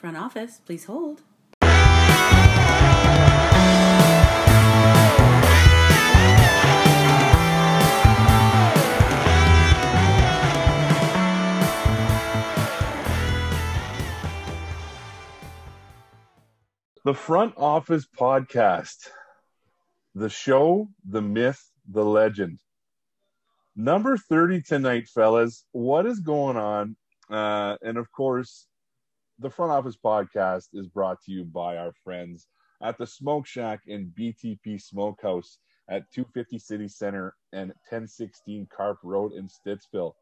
Front office, please hold. The Front Office Podcast, the show, the myth, the legend. Number 30 tonight, fellas. What is going on? And of course, the Front Office Podcast is brought to you by our friends at the Smoke Shack and BTP Smokehouse at 250 City Center and 1016 Carp Road in Stittsville.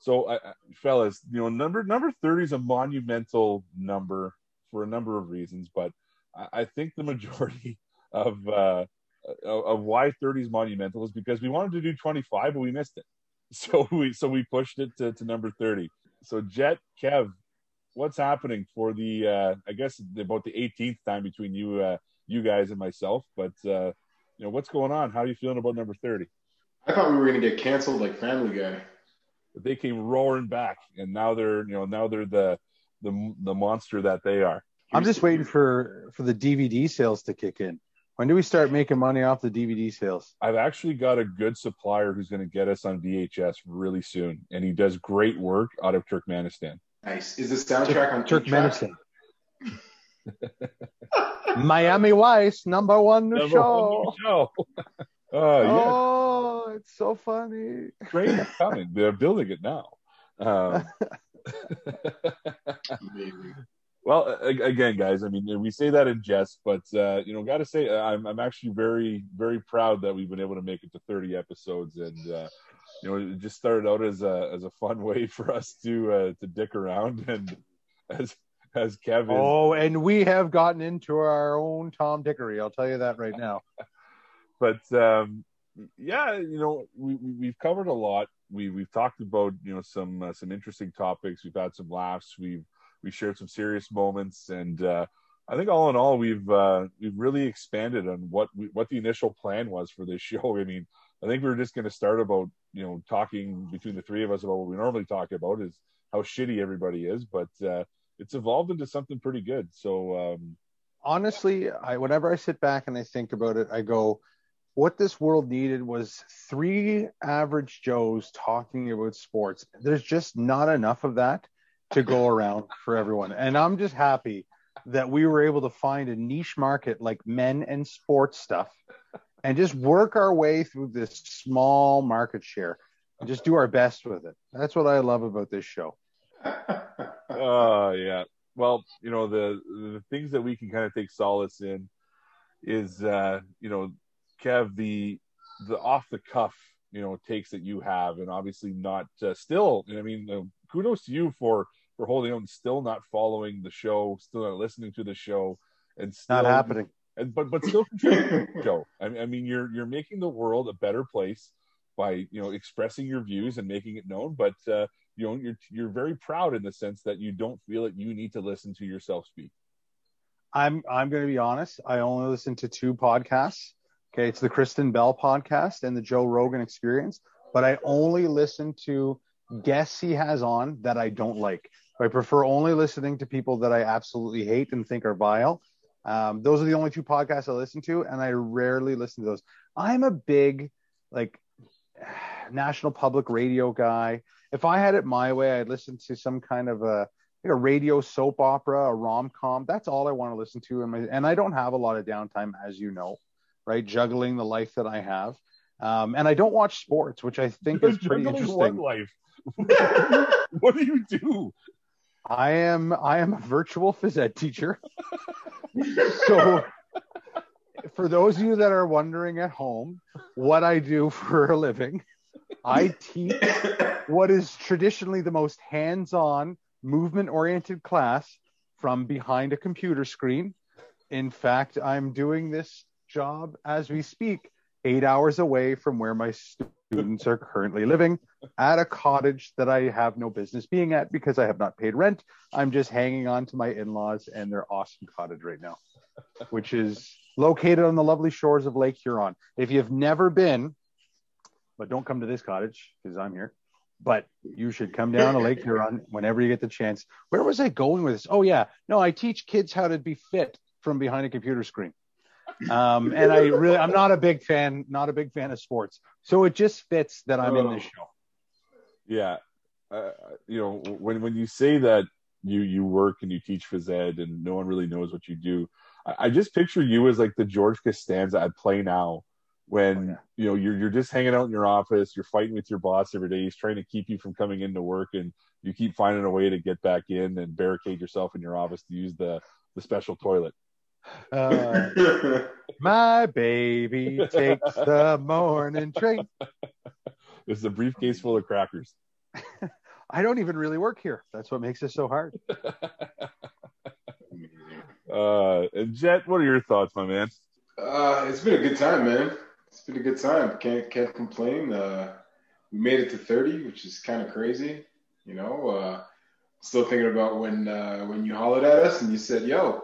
So, fellas, you know, number 30 is a monumental number for a number of reasons, but I think the majority of why 30 is monumental is because we wanted to do 25, but we missed it. So we pushed it to number 30. So, Jet, Kev, what's happening for the, I guess, about the 18th time between you guys and myself, but, you know, what's going on? How are you feeling about number 30? I thought we were going to get canceled like Family Guy. They came roaring back, and now they're the monster that they are. I'm just waiting for the DVD sales to kick in. When do we start making money off the DVD sales? I've actually got a good supplier who's going to get us on VHS really soon, and he does great work out of Turkmenistan. Nice. Is the soundtrack on Turkmenistan? Miami Vice, number one new show. Oh, yeah. It's so funny. Train is coming. They're building it now. Well, again, guys, I mean, we say that in jest, but, you know, got to say, I'm actually very, very proud that we've been able to make it to 30 episodes. And, you know, it just started out as a fun way for us to dick around. And as Kevin. Oh, and we have gotten into our own Tom Dickery. I'll tell you that right now. But, yeah, you know, we've covered a lot. We've talked about, you know, some interesting topics. We've had some laughs. We've shared some serious moments. And I think all in all, we've really expanded on what the initial plan was for this show. I mean, I think we were just going to start about, you know, talking between the three of us about what we normally talk about is how shitty everybody is. But it's evolved into something pretty good. So honestly, whenever I sit back and I think about it, I go, what this world needed was three average Joes talking about sports. There's just not enough of that to go around for everyone. And I'm just happy that we were able to find a niche market like men and sports stuff and just work our way through this small market share and just do our best with it. That's what I love about this show. Oh, yeah. Well, you know, the things that we can kind of take solace in is, you know, Kev, the off the cuff, you know, takes that you have, and obviously not still. And I mean, kudos to you for holding on, still not following the show, still not listening to the show, and still not happening. And but still contributing to the show. I mean, you're making the world a better place by, you know, expressing your views and making it known. But you know, you're very proud in the sense that you don't feel that you need to listen to yourself speak. I'm going to be honest. I only listen to two podcasts. Okay, it's the Kristen Bell podcast and the Joe Rogan Experience, but I only listen to guests he has on that I don't like. I prefer only listening to people that I absolutely hate and think are vile. Those are the only two podcasts I listen to, and I rarely listen to those. I'm a big, like, National Public Radio guy. If I had it my way, I'd listen to some kind of a radio soap opera, a rom-com. That's all I want to listen to, and I don't have a lot of downtime, as you know. Right, juggling the life that I have, and I don't watch sports, which I think is pretty interesting. What life? What do you do? I am a virtual phys ed teacher. So, for those of you that are wondering at home what I do for a living, I teach what is traditionally the most hands-on, movement-oriented class from behind a computer screen. In fact, I'm doing this job as we speak, 8 hours away from where my students are currently living, at a cottage that I have no business being at because I have not paid rent. I'm just hanging on to my in-laws and their awesome cottage right now, which is located on the lovely shores of Lake Huron. If you've never been, but don't come to this cottage because I'm here. But you should come down to Lake Huron whenever you get the chance. Where was I going with this? Oh, yeah. No, I teach kids how to be fit from behind a computer screen. And I'm not a big fan of sports. So it just fits that I'm in this show. Yeah. You know, when you say that you work and you teach phys ed and no one really knows what you do, I just picture you as like the George Costanza at Play Now. When you know you're just hanging out in your office, you're fighting with your boss every day. He's trying to keep you from coming into work, and you keep finding a way to get back in and barricade yourself in your office to use the special toilet. My baby takes the morning train. It's a briefcase full of crackers. I don't even really work here. That's what makes it so hard. And Jet, what are your thoughts, my man? It's been a good time, man. It's been a good time. Can't complain. We made it to 30, which is kind of crazy. You know, still thinking about when you hollered at us and you said, yo,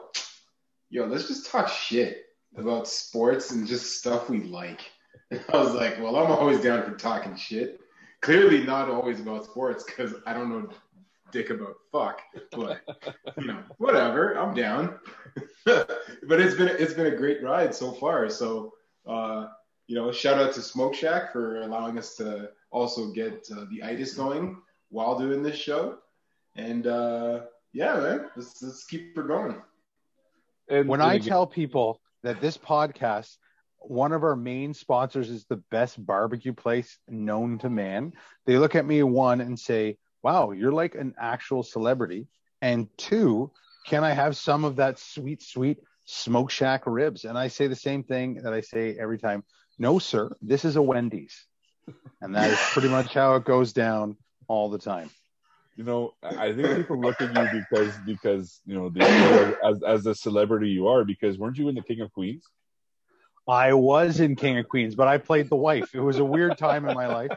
let's just talk shit about sports and just stuff we like. And I was like, well, I'm always down for talking shit. Clearly not always about sports because I don't know dick about fuck, but you know, whatever, I'm down. But it's been a great ride so far. So you know, shout out to Smoke Shack for allowing us to also get the itis going while doing this show. And yeah, man, let's keep her going. And when I tell people that this podcast, one of our main sponsors is the best barbecue place known to man, they look at me one and say, wow, you're like an actual celebrity. And two, can I have some of that sweet, sweet Smoke Shack ribs? And I say the same thing that I say every time. No, sir, this is a Wendy's. And that is pretty much how it goes down all the time. You know, I think people look at you because you know, as a celebrity you are, because weren't you in the King of Queens? I was in King of Queens, but I played the wife. It was a weird time in my life.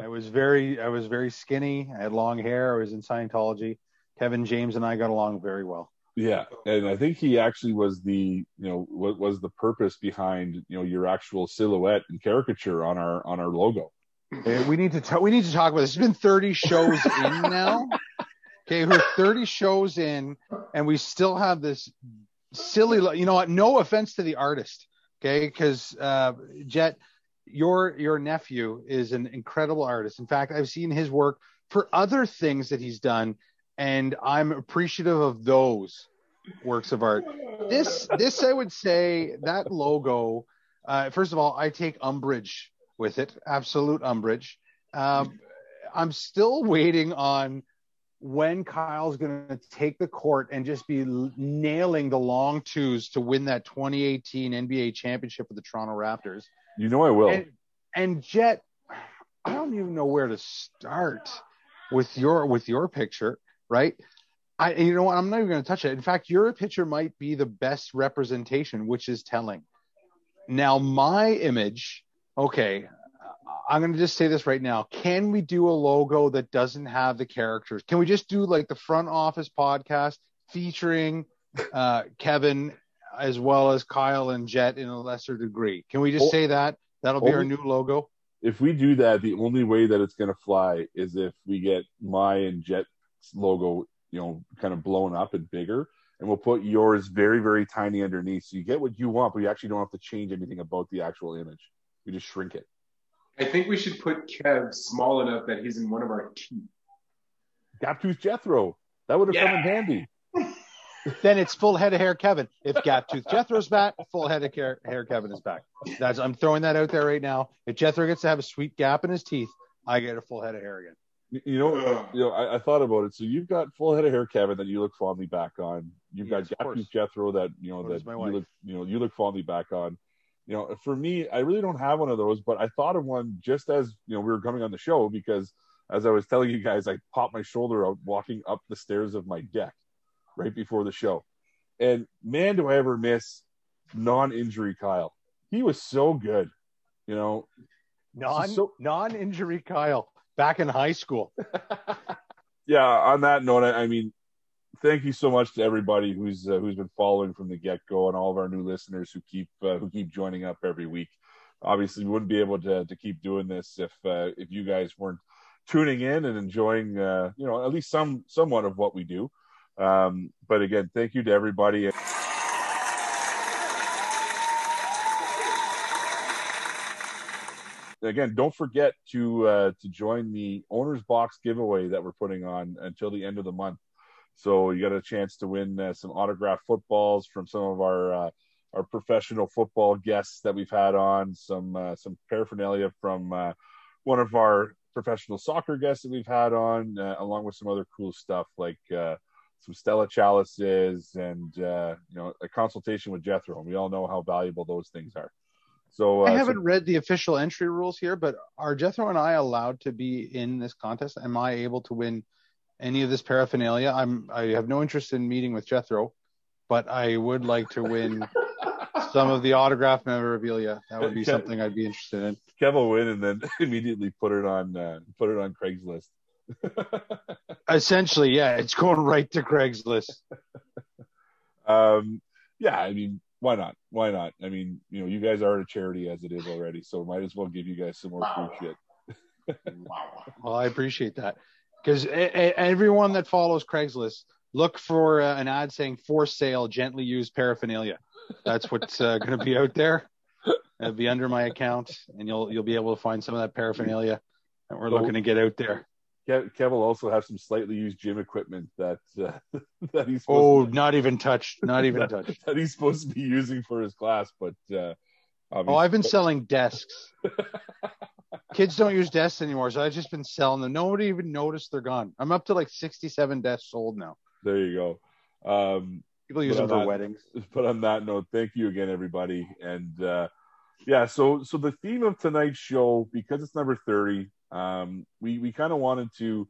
I was very skinny. I had long hair. I was in Scientology. Kevin James and I got along very well. Yeah, and I think he actually was was the purpose behind, you know, your actual silhouette and caricature on our logo. Okay, we need to talk about this. It's been 30 shows in now. Okay, we're 30 shows in, and we still have this silly. You know what? No offense to the artist. Okay, because Jet. Your nephew is an incredible artist. In fact, I've seen his work for other things that he's done, and I'm appreciative of those works of art. This I would say, that logo, first of all, I take umbrage with it, absolute umbrage. I'm still waiting on when Kyle's going to take the court and just be nailing the long twos to win that 2018 NBA championship with the Toronto Raptors. You know I will. And Jet, I don't even know where to start with your picture, right? You know what? I'm not even going to touch it. In fact, your picture might be the best representation, which is telling. Now, my image, okay, I'm going to just say this right now. Can we do a logo that doesn't have the characters? Can we just do like the Front Office podcast featuring Kevin as well as Kyle and Jet in a lesser degree? Can we just say that? That'll be our new logo. If we do that, the only way that it's going to fly is if we get my and Jet's logo, you know, kind of blown up and bigger, and we'll put yours very, very tiny underneath. So you get what you want, but you actually don't have to change anything about the actual image. We just shrink it. I think we should put Kev small enough that he's in one of our teeth. Gaptooth Jethro. That would have come in handy. Then it's full head of hair Kevin. If Gaptooth Jethro's back, full head of hair Kevin is back. I'm throwing that out there right now. If Jethro gets to have a sweet gap in his teeth, I get a full head of hair again. You know, I thought about it. So you've got full head of hair Kevin that you look fondly back on. You've got Gaptooth Jethro that you look fondly back on. You know, for me, I really don't have one of those, but I thought of one just as, you know, we were coming on the show, because as I was telling you guys, I popped my shoulder out walking up the stairs of my deck right before the show. And man, do I ever miss non-injury Kyle. He was so good, you know. Non-injury Kyle back in high school. Yeah, on that note, I mean, thank you so much to everybody who's been following from the get-go, and all of our new listeners who keep joining up every week. obviously we wouldn't be able to keep doing this if you guys weren't tuning in and enjoying at least somewhat of what we do. But again, thank you to everybody. Again, don't forget to join the Owner's Box giveaway that we're putting on until the end of the month. So you got a chance to win some autographed footballs from some of our professional football guests that we've had on, some paraphernalia from one of our professional soccer guests that we've had on, along with some other cool stuff like some Stella chalices and a consultation with Jethro. And we all know how valuable those things are. So I haven't read the official entry rules here, but are Jethro and I allowed to be in this contest? Am I able to win any of this paraphernalia? I have no interest in meeting with Jethro, but I would like to win some of the autograph memorabilia. That would be something I'd be interested in. Kev will win and then immediately put it on Craigslist. Essentially, yeah, it's going right to Craigslist. Yeah, I mean, Why not? I mean, you guys are a charity as it is already, so might as well give you guys some more free shit. Wow. Well, I appreciate that, because everyone that follows Craigslist, look for an ad saying "for sale, gently used paraphernalia." That's what's going to be out there. It'll be under my account, and you'll be able to find some of that paraphernalia that we're looking to get out there. Kev will also have some slightly used gym equipment that he's not even touched that he's supposed to be using for his class, but I've been selling desks. Kids don't use desks anymore, so I've just been selling them. Nobody even noticed they're gone. I'm up to like 67 desks sold now. There you go. People use them for weddings. But on that note, thank you again, everybody, and yeah. So the theme of tonight's show, because it's number 30. We kind of wanted to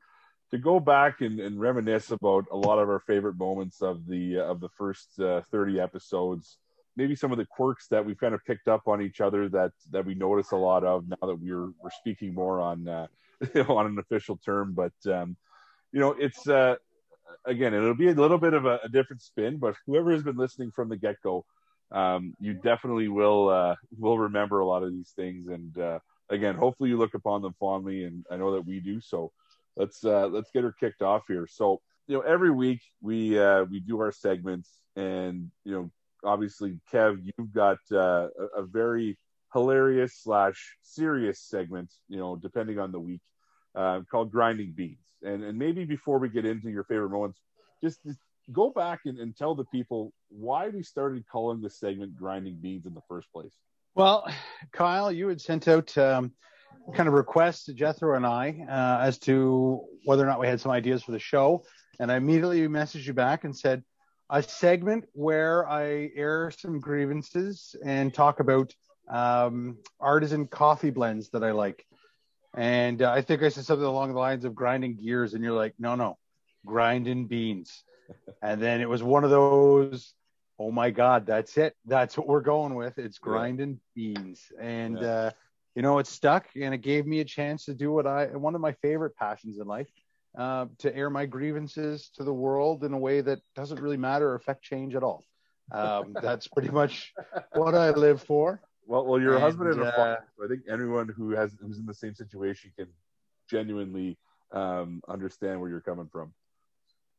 go back and reminisce about a lot of our favorite moments of the first 30 episodes, maybe some of the quirks that we've kind of picked up on each other that we notice a lot of now that we're speaking more on on an official term, but it's again, it'll be a little bit of a different spin, but whoever has been listening from the get-go, you definitely will remember a lot of these things, and again, hopefully you look upon them fondly, and I know that we do. So let's get her kicked off here. So, every week we do our segments, and, obviously, Kev, you've got a very hilarious / serious segment, depending on the week, called Grinding Beans. And maybe before we get into your favorite moments, just go back and tell the people why we started calling the segment Grinding Beans in the first place. Well, Kyle, you had sent out kind of requests to Jethro and I as to whether or not we had some ideas for the show. And I immediately messaged you back and said, a segment where I air some grievances and talk about artisan coffee blends that I like. And I think I said something along the lines of grinding gears. And you're like, no, grinding beans. And then it was one of those, oh my God, that's it. That's what we're going with. It's grinding beans. And, it stuck, and it gave me a chance to do one of my favorite passions in life, to air my grievances to the world in a way that doesn't really matter or affect change at all. That's pretty much what I live for. Well, you're a husband and a father. So I think anyone who's in the same situation can genuinely understand where you're coming from.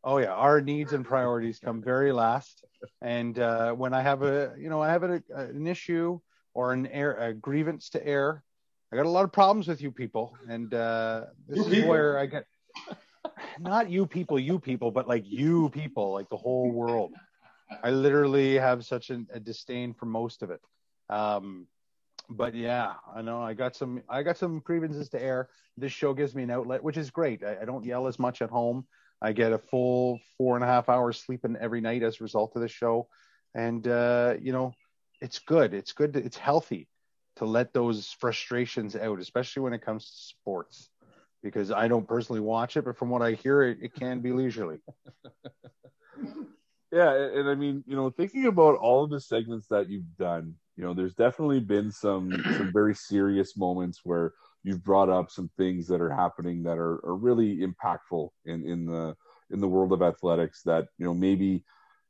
Oh yeah, our needs and priorities come very last, and when I have an issue or a grievance to air, I got a lot of problems with you people, and this is where I get not you people, but like you people, like the whole world. I literally have such a disdain for most of it, but yeah, I know I got some grievances to air. This show gives me an outlet, which is great. I don't yell as much at home. I get a full 4.5 hours sleeping every night as a result of the show. And, it's good. It's good. It's healthy to let those frustrations out, especially when it comes to sports, because I don't personally watch it, but from what I hear, it can be leisurely. Yeah. And I mean, thinking about all of the segments that you've done, there's definitely been some very serious moments where you've brought up some things that are happening that are really impactful in the world of athletics that, maybe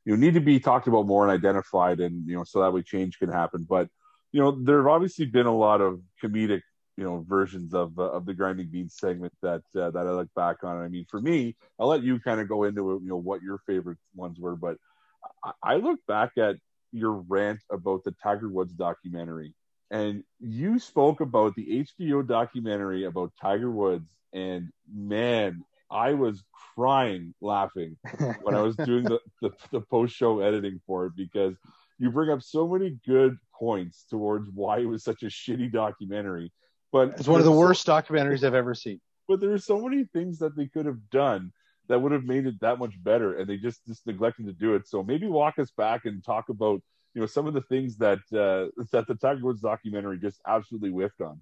need to be talked about more and identified, and so that way change can happen. But, you know, there have obviously been a lot of comedic, you know, versions of the Grinding Beans segment that that I look back on. I mean, for me, I'll let you kind of go into it, you know, what your favorite ones were, but I look back at your rant about the Tiger Woods documentary, and you spoke about the HBO documentary about Tiger Woods, and man, I was crying laughing when I was doing the post-show editing for it, because you bring up so many good points towards why it was such a shitty documentary. But it's one of the worst documentaries I've ever seen. But there are so many things that they could have done that would have made it that much better, and they just neglected to do it. So maybe walk us back and talk about, you know, some of the things that that the Tiger Woods documentary just absolutely whiffed on.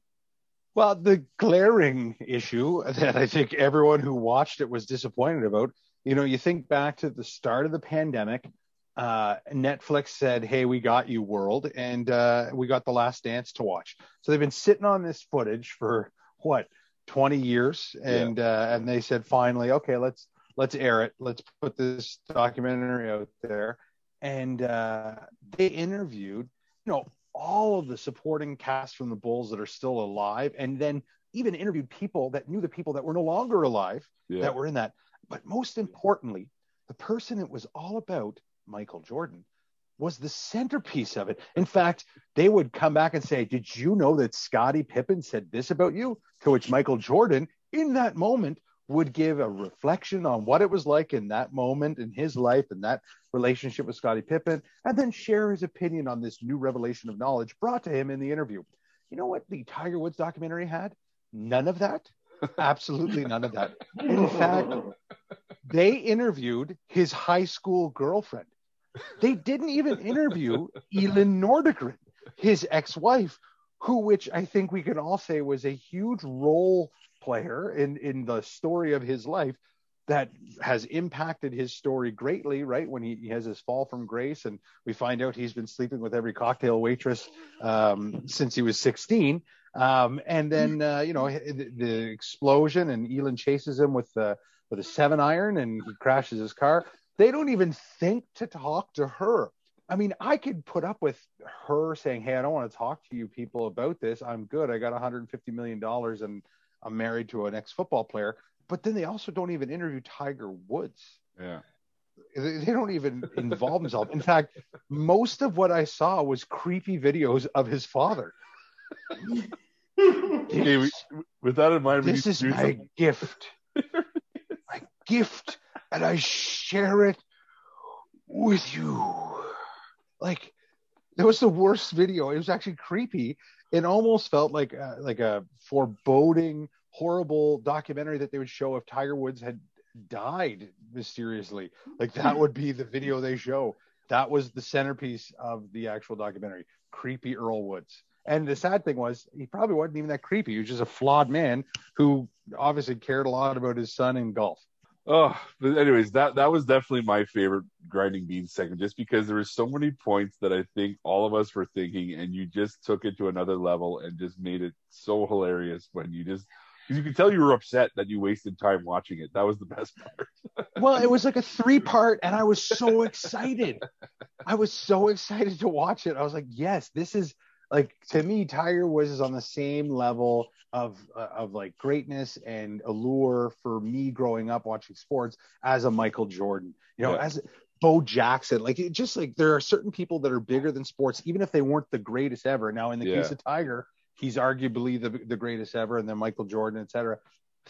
Well, the glaring issue that I think everyone who watched it was disappointed about, you know, you think back to the start of the pandemic, Netflix said, hey, we got you, world, and we got The Last Dance to watch. So they've been sitting on this footage for what, 20 years, and yeah. And they said, finally, okay, let's air it, let's put this documentary out there. And they interviewed, you know, all of the supporting cast from the Bulls that are still alive, and then even interviewed people that knew the people that were no longer alive, yeah, that were in that. But most importantly, the person it was all about, Michael Jordan, was the centerpiece of it. In fact, they would come back and say, did you know that Scottie Pippen said this about you? To which Michael Jordan, in that moment, would give a reflection on what it was like in that moment in his life and that relationship with Scottie Pippen, and then share his opinion on this new revelation of knowledge brought to him in the interview. You know what the Tiger Woods documentary had? None of that. Absolutely none of that. In fact, they interviewed his high school girlfriend. They didn't even interview Elin Nordegren, his ex-wife, who, which I think we can all say was a huge role player in the story of his life that has impacted his story greatly, right? When he has his fall from grace, and we find out he's been sleeping with every cocktail waitress since he was 16. And then, you know, the explosion, and Elin chases him with a 7-iron, and he crashes his car. They don't even think to talk to her. I mean, I could put up with her saying, hey, I don't want to talk to you people about this. I'm good. I got $150 million and I'm married to an ex-football player. But then they also don't even interview Tiger Woods. Yeah. They don't even involve themselves. In fact, most of what I saw was creepy videos of his father. Okay, with that in mind, this is my gift. My gift. And I share it with you. Like, that was the worst video. It was actually creepy. It almost felt like a foreboding, horrible documentary that they would show if Tiger Woods had died mysteriously. Like, that would be the video they show. That was the centerpiece of the actual documentary. Creepy Earl Woods. And the sad thing was, he probably wasn't even that creepy. He was just a flawed man who obviously cared a lot about his son in golf. Oh, but anyways, that was definitely my favorite Grinding Beans segment, just because there were so many points that I think all of us were thinking, and you just took it to another level and just made it so hilarious when you just, because you could tell you were upset that you wasted time watching it. That was the best part. Well, it was like a 3-part, and I was so excited. I was so excited to watch it. I was like, yes, this is, like, to me, Tiger Woods is on the same level of like greatness and allure for me growing up watching sports as a Michael Jordan, you know, yeah, as Bo Jackson. Like, it just, like, there are certain people that are bigger than sports, even if they weren't the greatest ever. Now, in the, yeah, case of Tiger, he's arguably the greatest ever, and then Michael Jordan, etc.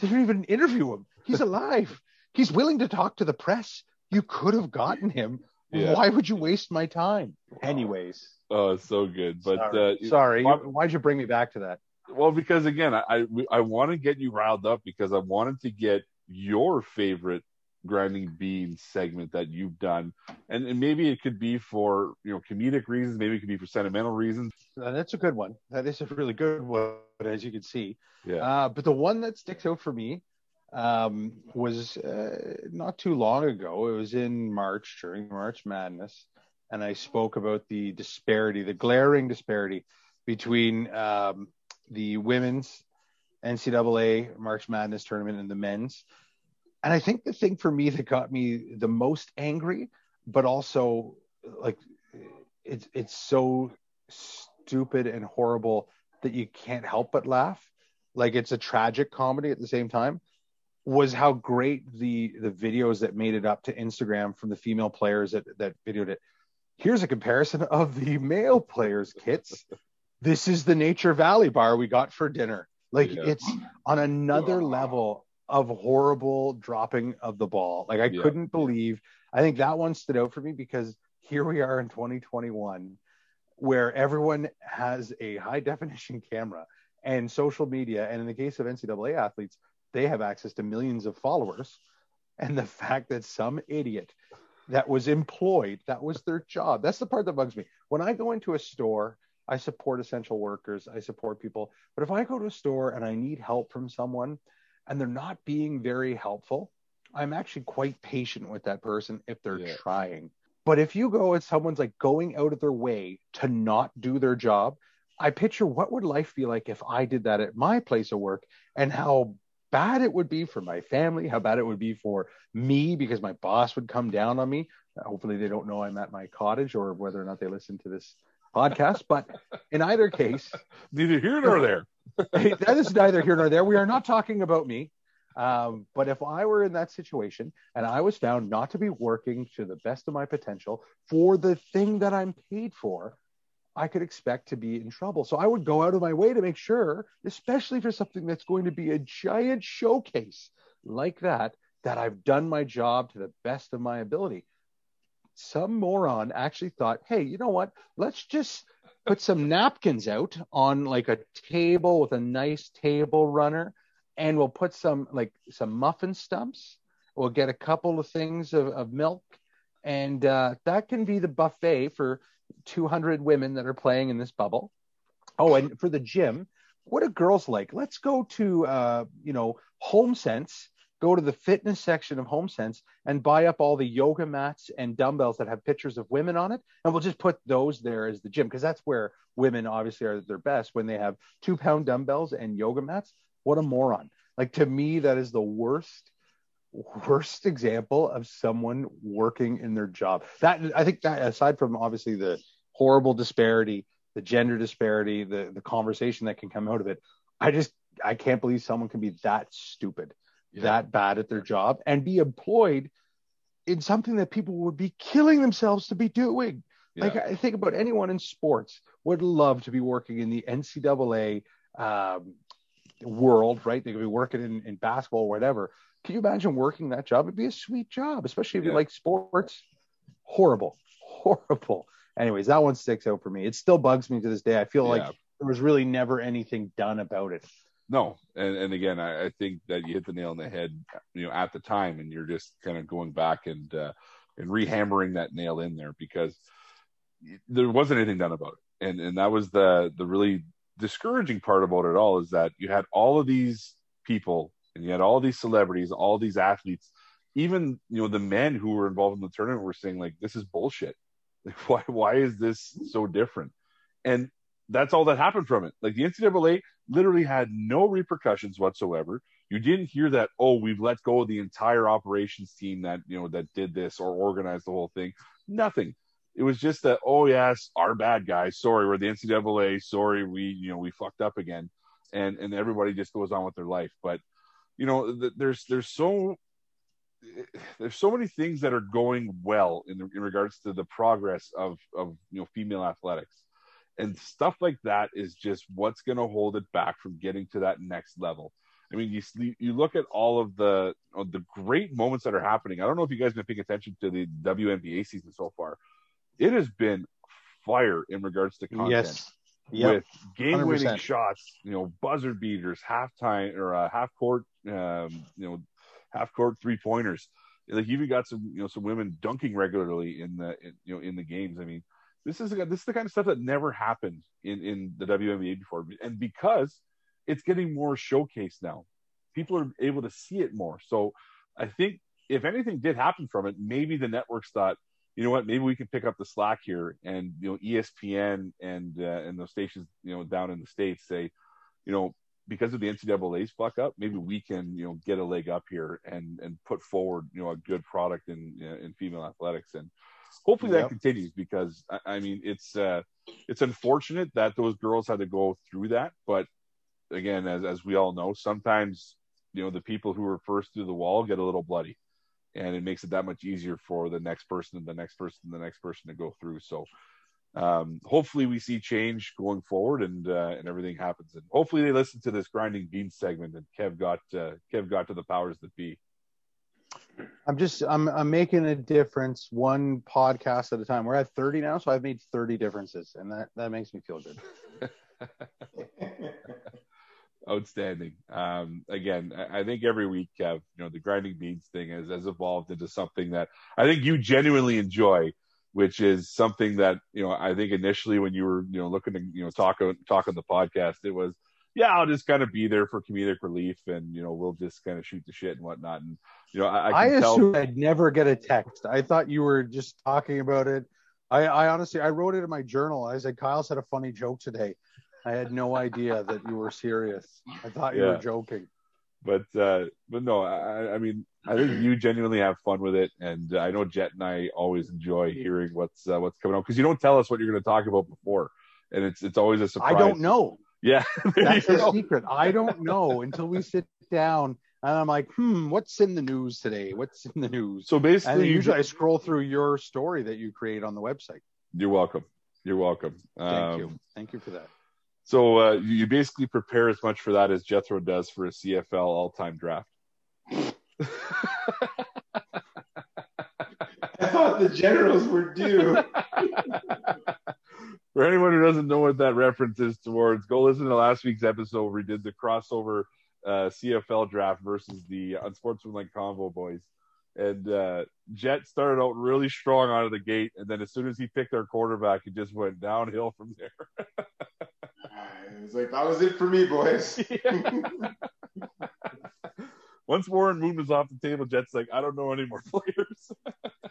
They didn't even interview him. He's alive. He's willing to talk to the press. You could have gotten him. Yeah. Why would you waste my time? Anyways. Oh, so good. But sorry. Why'd you bring me back to that? Well, because again, I want to get you riled up, because I wanted to get your favorite Grinding Beans segment that you've done. And maybe it could be for, you know, comedic reasons. Maybe it could be for sentimental reasons. That's a good one. That is a really good one, as you can see. Yeah. But the one that sticks out for me was not too long ago. It was in March, during March Madness, and I spoke about the disparity, the glaring disparity between the women's NCAA March Madness tournament and the men's. And I think the thing for me that got me the most angry, but also, like, it's so stupid and horrible that you can't help but laugh. Like, it's a tragic comedy at the same time. Was how great the videos that made it up to Instagram from the female players that videoed it. Here's a comparison of the male players' kits. This is the Nature Valley bar we got for dinner. Like, yeah. It's on another level of horrible dropping of the ball. Like, I couldn't believe. I think that one stood out for me because here we are in 2021 where everyone has a high definition camera and social media. And in the case of NCAA athletes, they have access to millions of followers. And the fact that some idiot that was employed, that was their job. That's the part that bugs me. When I go into a store, I support essential workers. I support people. But if I go to a store and I need help from someone and they're not being very helpful, I'm actually quite patient with that person if they're trying. But if you go and someone's like going out of their way to not do their job, I picture what would life be like if I did that at my place of work, and how bad it would be for my family, how bad it would be for me, because my boss would come down on me. Hopefully they don't know I'm at my cottage, or whether or not they listen to this podcast. But in either case, neither here nor there. That is neither here nor there. We are not talking about me. But if I were in that situation and I was found not to be working to the best of my potential for the thing that I'm paid for, I could expect to be in trouble. So I would go out of my way to make sure, especially for something that's going to be a giant showcase like that, that I've done my job to the best of my ability. Some moron actually thought, hey, you know what? Let's just put some napkins out on like a table with a nice table runner. And we'll put some muffin stumps. We'll get a couple of things of milk. And that can be the buffet for 200 women that are playing in this bubble. Oh, and for the gym, what do girls like? Let's go to, HomeSense, go to the fitness section of HomeSense and buy up all the yoga mats and dumbbells that have pictures of women on it. And we'll just put those there as the gym, because that's where women obviously are at their best, when they have 2-pound dumbbells and yoga mats. What a moron. Like, to me, that is the worst example of someone working in their job. That, I think, that aside from obviously the horrible disparity, the gender disparity, the conversation that can come out of it, I can't believe someone can be that stupid, that bad at their job, and be employed in something that people would be killing themselves to be doing. Yeah. Like, I think about anyone in sports would love to be working in the NCAA world, right? They could be working in basketball or whatever. Can you imagine working that job? It'd be a sweet job, especially if you like sports. Horrible. Anyways, that one sticks out for me. It still bugs me to this day. I feel like there was really never anything done about it. No. And again, I think that you hit the nail on the head, at the time, and you're just kind of going back and rehammering that nail in there, because there wasn't anything done about it. And that was the really discouraging part about it all, is that you had all of these people and you had all these celebrities, all these athletes, even the men who were involved in the tournament were saying, like, this is bullshit, like why is this so different? And that's all that happened from it. Like, the NCAA literally had no repercussions whatsoever. You didn't hear that, oh, we've let go of the entire operations team that that did this or organized the whole thing. Nothing. It was just that, oh, yes, our bad guys. Sorry, we're the NCAA. Sorry, we fucked up again. And everybody just goes on with their life. But, there's so many things that are going well in regards to the progress of female athletics. And stuff like that is just what's going to hold it back from getting to that next level. I mean, you look at all of the great moments that are happening. I don't know if you guys have been paying attention to the WNBA season so far. It has been fire in regards to content. Yes. Yep. With game-winning 100%. Shots, buzzer beaters, halftime or half-court, half-court three-pointers. Like, you've even got some women dunking regularly in the games. I mean, this is the kind of stuff that never happened in the WNBA before, and because it's getting more showcased now, people are able to see it more. So, I think if anything did happen from it, maybe the networks thought, you know what, maybe we can pick up the slack here, and ESPN and those stations down in the States say, because of the NCAA's fuck up, maybe we can get a leg up here and put forward a good product in female athletics. And hopefully that continues, because I mean, it's unfortunate that those girls had to go through that. But again, as we all know, sometimes, you know, the people who are first through the wall get a little bloody, and it makes it that much easier for the next person and the next person and the next person to go through. So hopefully we see change going forward, and everything happens, and hopefully they listen to this Grinding Beans segment and Kev got to the powers that be. I'm making a difference one podcast at a time. We're at 30 now, so I've made 30 differences, and that makes me feel good. Outstanding. Again, I think every week, Kev, you know, the Grinding Beans thing has evolved into something that I think you genuinely enjoy, which is something that, you know, I think initially when you were, you know, looking to, you know, talk on the podcast, it was, yeah, I'll just kind of be there for comedic relief, and, you know, we'll just kind of shoot the shit and whatnot. And, you know, I assumed I'd never get a text. I thought you were just talking about it. I honestly, I wrote it in my journal. I said, Kyle said a funny joke today. I had no idea that you were serious. I thought you were joking. But no, I mean, I think you genuinely have fun with it, and I know Jet and I always enjoy hearing what's coming up, because you don't tell us what you're going to talk about before, and it's always a surprise. I don't know. Yeah, that's the secret. I don't know until we sit down, and I'm like, what's in the news today? What's in the news? So basically, and usually I scroll through your story that you create on the website. You're welcome. You're welcome. Thank you for that. So you basically prepare as much for that as Jethro does for a CFL all-time draft. I thought the Generals were due. For anyone who doesn't know what that reference is towards, go listen to last week's episode where we did the crossover CFL draft versus the Unsportsmanlike Convo boys. And Jet started out really strong out of the gate, and then as soon as he picked our quarterback, it just went downhill from there. It was like, that was it for me, boys. Yeah. Once Warren Moon was off the table, Jet's like, I don't know any more players.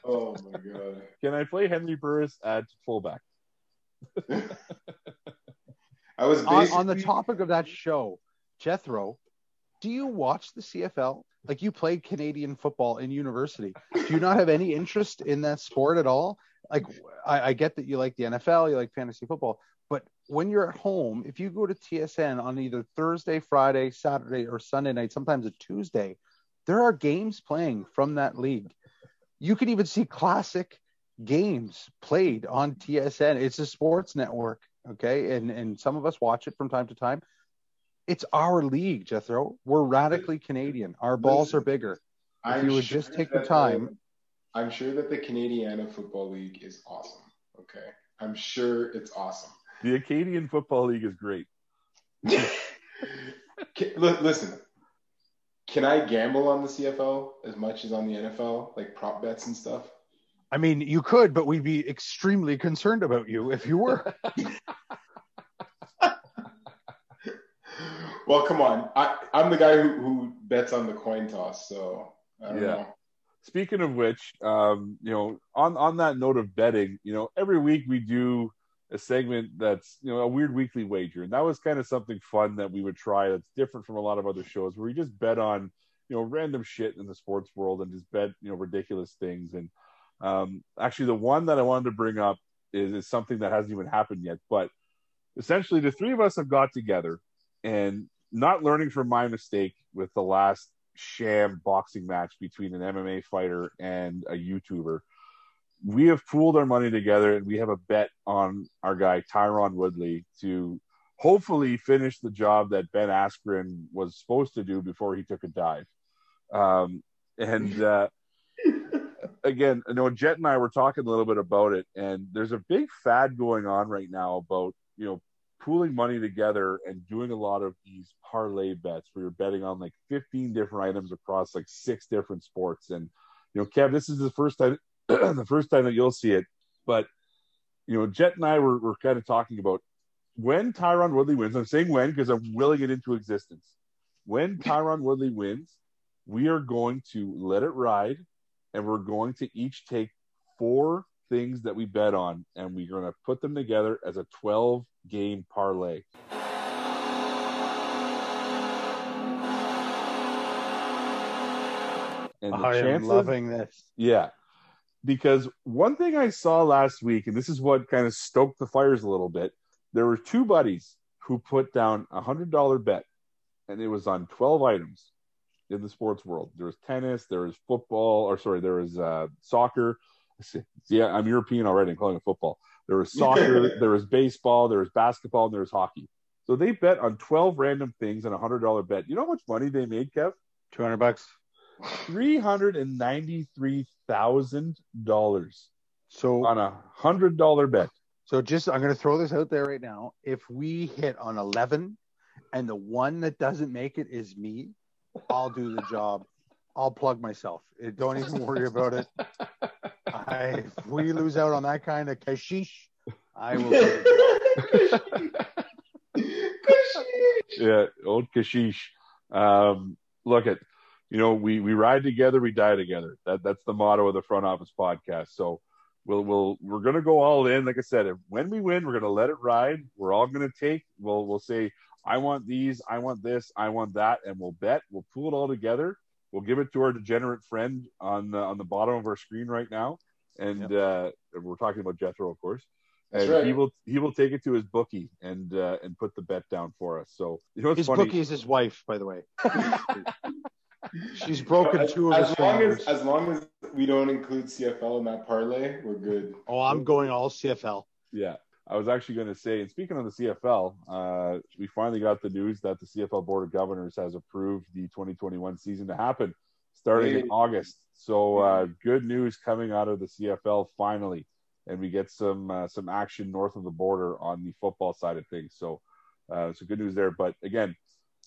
Oh, my God. Can I play Henry Burris at fullback? I was on the topic of that show, Jethro, do you watch the CFL? Like, you played Canadian football in university. Do you not have any interest in that sport at all? Like, I get that you like the NFL, you like fantasy football, but when you're at home, if you go to TSN on either Thursday, Friday, Saturday, or Sunday night, sometimes a Tuesday, there are games playing from that league. You can even see classic games played on TSN. It's a sports network, okay? And some of us watch it from time to time. It's our league, Jethro. We're radically Canadian. Our balls are bigger. If you would just take the time. I'm sure that the Canadiana Football League is awesome, okay? I'm sure it's awesome. The Acadian Football League is great. Listen, can I gamble on the CFL as much as on the NFL, like prop bets and stuff? I mean, you could, but we'd be extremely concerned about you if you were. Well, come on. I'm the guy who bets on the coin toss, so I don't know. Speaking of which, you know, on that note of betting, you know, every week we do a segment that's, you know, a weird weekly wager. And that was kind of something fun that we would try that's different from a lot of other shows, where we just bet on, you know, random shit in the sports world and just bet, you know, ridiculous things. And actually the one that I wanted to bring up is something that hasn't even happened yet, but essentially the three of us have got together, and not learning from my mistake with the last sham boxing match between an MMA fighter and a YouTuber, we have pooled our money together, and we have a bet on our guy, Tyron Woodley, to hopefully finish the job that Ben Askren was supposed to do before he took a dive. Again, I know Jet and I were talking a little bit about it, and there's a big fad going on right now about, you know, pooling money together and doing a lot of these parlay bets where you're betting on like 15 different items across like 6 different sports. And, you know, Kev, this is the first time that you'll see it, but, you know, Jet and I were kind of talking about when Tyron Woodley wins. I'm saying when because I'm willing it into existence. When Tyron Woodley wins, we are going to let it ride, and we're going to each take 4 things that we bet on, and we're going to put them together as a 12-game parlay. And I am loving this. Yeah. because one thing I saw last week, and this is what kind of stoked the fires a little bit, there were two buddies who put down a $100 bet, and it was on 12 items in the sports world. There was tennis, there was football, or sorry, there was soccer. Yeah, I'm European already, I'm calling it football. There was soccer, there was baseball, there was basketball, and there was hockey. So they bet on 12 random things and a $100 bet. You know how much money they made, Kev? $200 $393,000. So on a $100 bet. So just, I'm going to throw this out there right now. If we hit on 11 and the one that doesn't make it is me, I'll do the job. I'll plug myself. Don't even worry about it. If we lose out on that kind of kashish, I will. Yeah, old kashish. Look at, you know, we ride together, we die together. That's the motto of the Front Office Podcast. So we're gonna go all in. Like I said, when we win, we're gonna let it ride. We're all gonna take. We'll say, I want these, I want this, I want that, and we'll bet. We'll pull it all together. We'll give it to our degenerate friend on the bottom of our screen right now, and we're talking about Jethro, of course. And right. He will take it to his bookie and put the bet down for us. So you know what's his funny? Bookie is his wife, by the way. She's broken two of his fingers. As long as we don't include CFL in that parlay, we're good. Oh, I'm going all CFL. Yeah, I was actually going to say. And speaking of the CFL, we finally got the news that the CFL Board of Governors has approved the 2021 season to happen starting in August. So good news coming out of the CFL finally. And we get some action north of the border on the football side of things. So, so good news there. But again,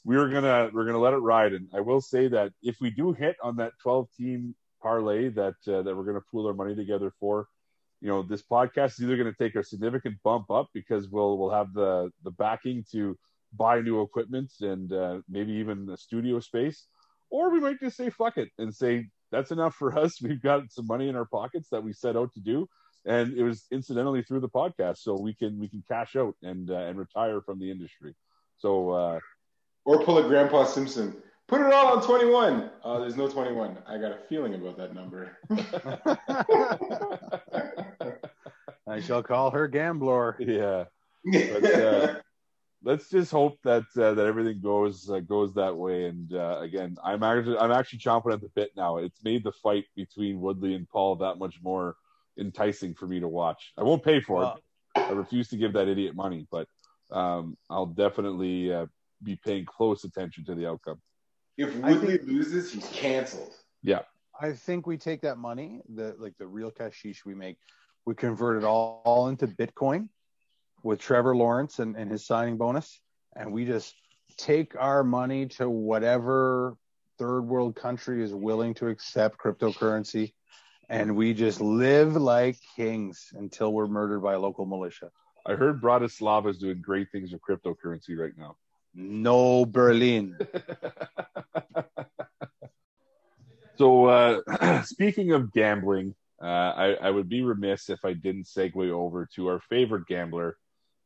we're gonna let it ride. And I will say that if we do hit on that 12-team parlay that we're gonna pool our money together for, you know, this podcast is either gonna take a significant bump up because we'll have the backing to buy new equipment and maybe even a studio space, or we might just say fuck it and say that's enough for us. We've got some money in our pockets that we set out to do. And it was incidentally through the podcast, so we can cash out and retire from the industry. So, or pull a Grandpa Simpson, put it all on 21. There's no 21. I got a feeling about that number. I shall call her Gamblor. Yeah, but, let's just hope that everything goes that way. And again, I'm actually chomping at the bit now. It's made the fight between Woodley and Paul that much more enticing for me to watch. I won't pay for it. I refuse to give that idiot money, but I'll definitely be paying close attention to the outcome. If Woodley loses, he's canceled. Yeah, I think we take that money, the real cashish we make, we convert it all into Bitcoin with Trevor Lawrence and his signing bonus, and we just take our money to whatever third world country is willing to accept cryptocurrency. And we just live like kings until we're murdered by a local militia. I heard Bratislava is doing great things with cryptocurrency right now. No, Berlin. So speaking of gambling, I would be remiss if I didn't segue over to our favorite gambler,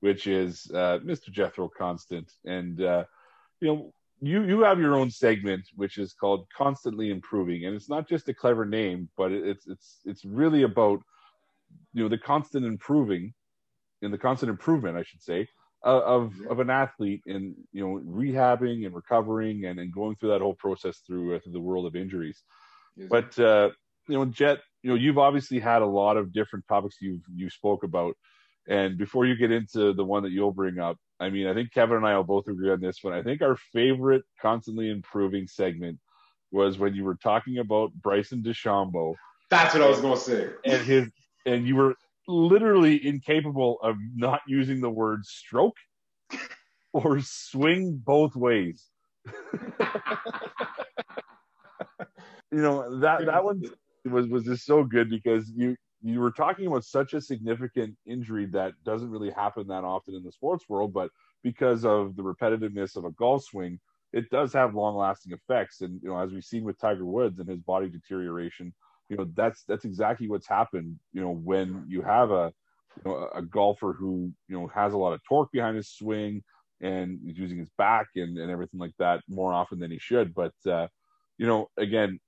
which is Mr. Jethro Constant. And, you know, You have your own segment, which is called Constantly Improving, and it's not just a clever name, but it's really about, you know, the constant improving, and the constant improvement, I should say, of an athlete, in, you know, rehabbing and recovering and going through that whole process through the world of injuries. Yes. But you know, Jet, you know, you've obviously had a lot of different topics you spoke about, and before you get into the one that you'll bring up. I mean, I think Kevin and I will both agree on this one. I think our favorite Constantly Improving segment was when you were talking about Bryson DeChambeau. That's what I was going to say. And you were literally incapable of not using the word stroke or swing both ways. You know, that one was just so good because you were talking about such a significant injury that doesn't really happen that often in the sports world, but because of the repetitiveness of a golf swing, it does have long-lasting effects. And, you know, as we've seen with Tiger Woods and his body deterioration, you know, that's exactly what's happened, you know, when you have a golfer who, you know, has a lot of torque behind his swing and is using his back and everything like that more often than he should. But, you know, again,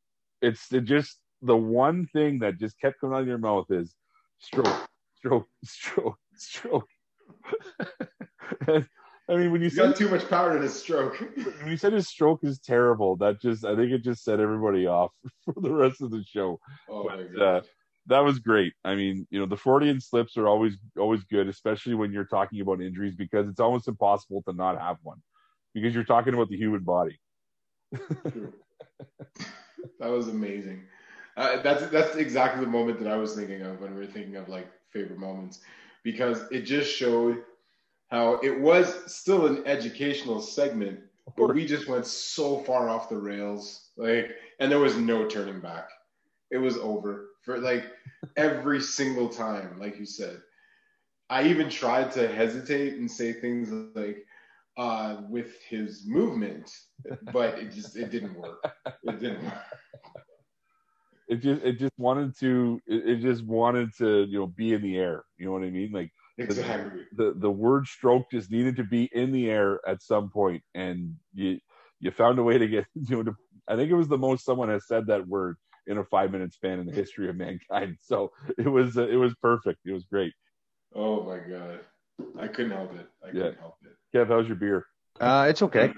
it just the one thing that just kept coming out of your mouth is stroke, stroke, stroke, stroke. I mean, when you said, got too much power in his stroke. When you said his stroke is terrible, that just, I think it just set everybody off for the rest of the show. Oh, but, my God. That was great. I mean, you know, the Freudian slips are always good, especially when you're talking about injuries, because it's almost impossible to not have one because you're talking about the human body. That was amazing. That's exactly the moment that I was thinking of when we were thinking of like favorite moments, because it just showed how it was still an educational segment, but we just went so far off the rails, like, and there was no turning back. It was over for like every single time. Like you said, I even tried to hesitate and say things like, with his movement, but it didn't work. It didn't work. It just wanted to, you know, be in the air. You know what I mean? Like, exactly. The word stroke just needed to be in the air at some point, and you found a way to get, you know, to, I think it was the most someone has said that word in a 5-minute span in the history of mankind. So it was perfect. It was great. Oh my God. I couldn't help it. Kev, how's your beer? It's okay.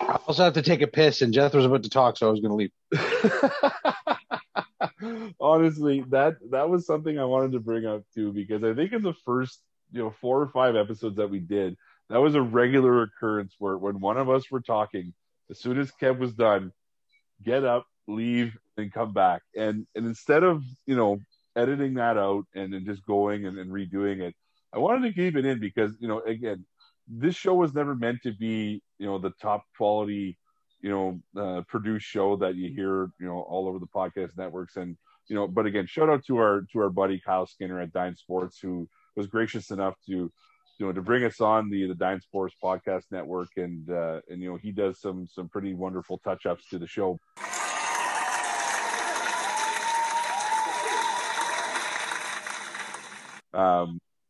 I also have to take a piss, and Jeff was about to talk, so I was going to leave. Honestly, that was something I wanted to bring up too, because I think in the first, you know, 4 or 5 episodes that we did, that was a regular occurrence where when one of us were talking, as soon as Kev was done, get up, leave, and come back. And instead of, you know, editing that out and then just going and redoing it, I wanted to keep it in because, you know, again, this show was never meant to be, you know, the top quality, you know, produced show that you hear, you know, all over the podcast networks. And, you know, but again, shout out to our buddy Kyle Skinner at Dime Sports, who was gracious enough to, you know, to bring us on the Dime Sports podcast network. And, you know, he does some pretty wonderful touch-ups to the show.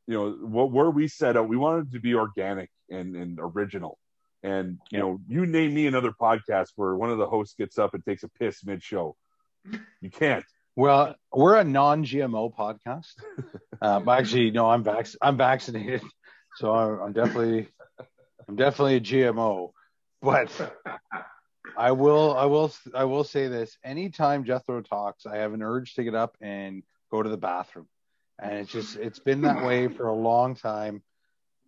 You know, what were we set out? We wanted it to be organic and original. And, you know, you name me another podcast where one of the hosts gets up and takes a piss mid-show. You can't. Well, we're a non-GMO podcast. Actually, no, I'm vaccinated, so I'm definitely a GMO. But I will say this: anytime Jethro talks, I have an urge to get up and go to the bathroom. And it's been that way for a long time.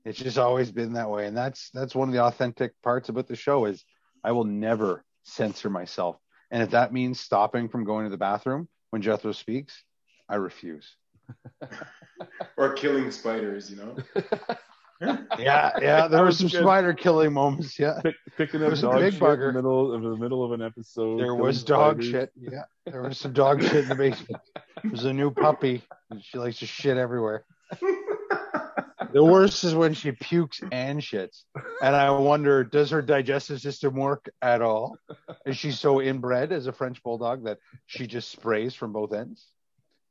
It's just always been that way. And that's one of the authentic parts about the show is I will never censor myself. And if that means stopping from going to the bathroom when Jethro speaks, I refuse. Or killing spiders, you know? yeah. There were some spider killing moments. Yeah. Picking up dog shit in the middle of an episode. There was dog spiders. Shit. Yeah. There was some dog shit in the basement. There's a new puppy. And she likes to shit everywhere. The worst is when she pukes and shits. And I wonder, does her digestive system work at all? Is she so inbred as a French bulldog that she just sprays from both ends?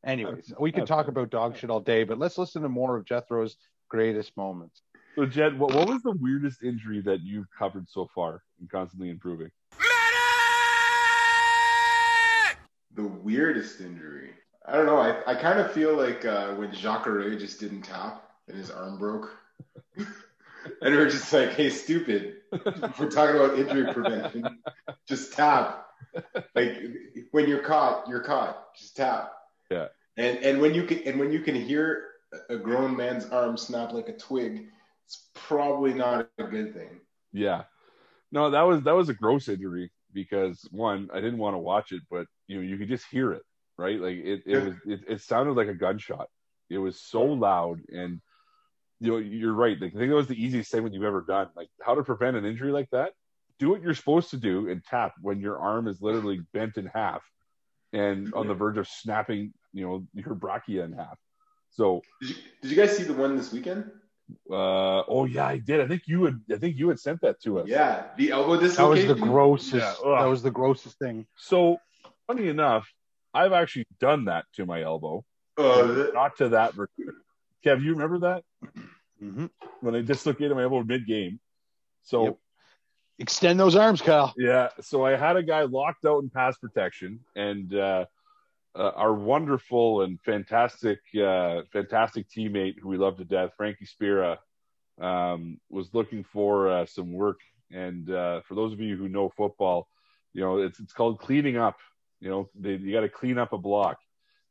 Anyways, we could talk about dog shit all day, but let's listen to more of Jethro's greatest moments. So, Jed, what was the weirdest injury that you've covered so far in Constantly Improving? Medic! The weirdest injury? I don't know. I kind of feel like when Jacare just didn't tap and his arm broke. And we were just like, hey, stupid. We're talking about injury prevention. Just tap. Like, when you're caught. Just tap. Yeah. And when you can hear a grown man's arm snap like a twig, it's probably not a good thing. Yeah. No, that was a gross injury because one, I didn't want to watch it, but you know, you could just hear it, right? Like it sounded like a gunshot. It was so loud, and you know, you're right. Like, I think that was the easiest segment you've ever done. Like, how to prevent an injury like that? Do what you're supposed to do and tap when your arm is literally bent in half and on the verge of snapping, you know, your brachia in half. So did you guys see the one this weekend? Oh yeah, I did. I think you had sent that to us. Yeah, the elbow dislocation. That was the grossest. Yeah, that was the grossest thing. So funny enough, I've actually done that to my elbow. Not to that. Kev, you remember that? Mm-hmm. When I dislocated my elbow mid-game. So yep. Extend those arms, Kyle. Yeah. So I had a guy locked out in pass protection, and our wonderful and fantastic teammate who we love to death, Frankie Spira, was looking for some work. And for those of you who know football, you know, it's called cleaning up. You know, you got to clean up a block.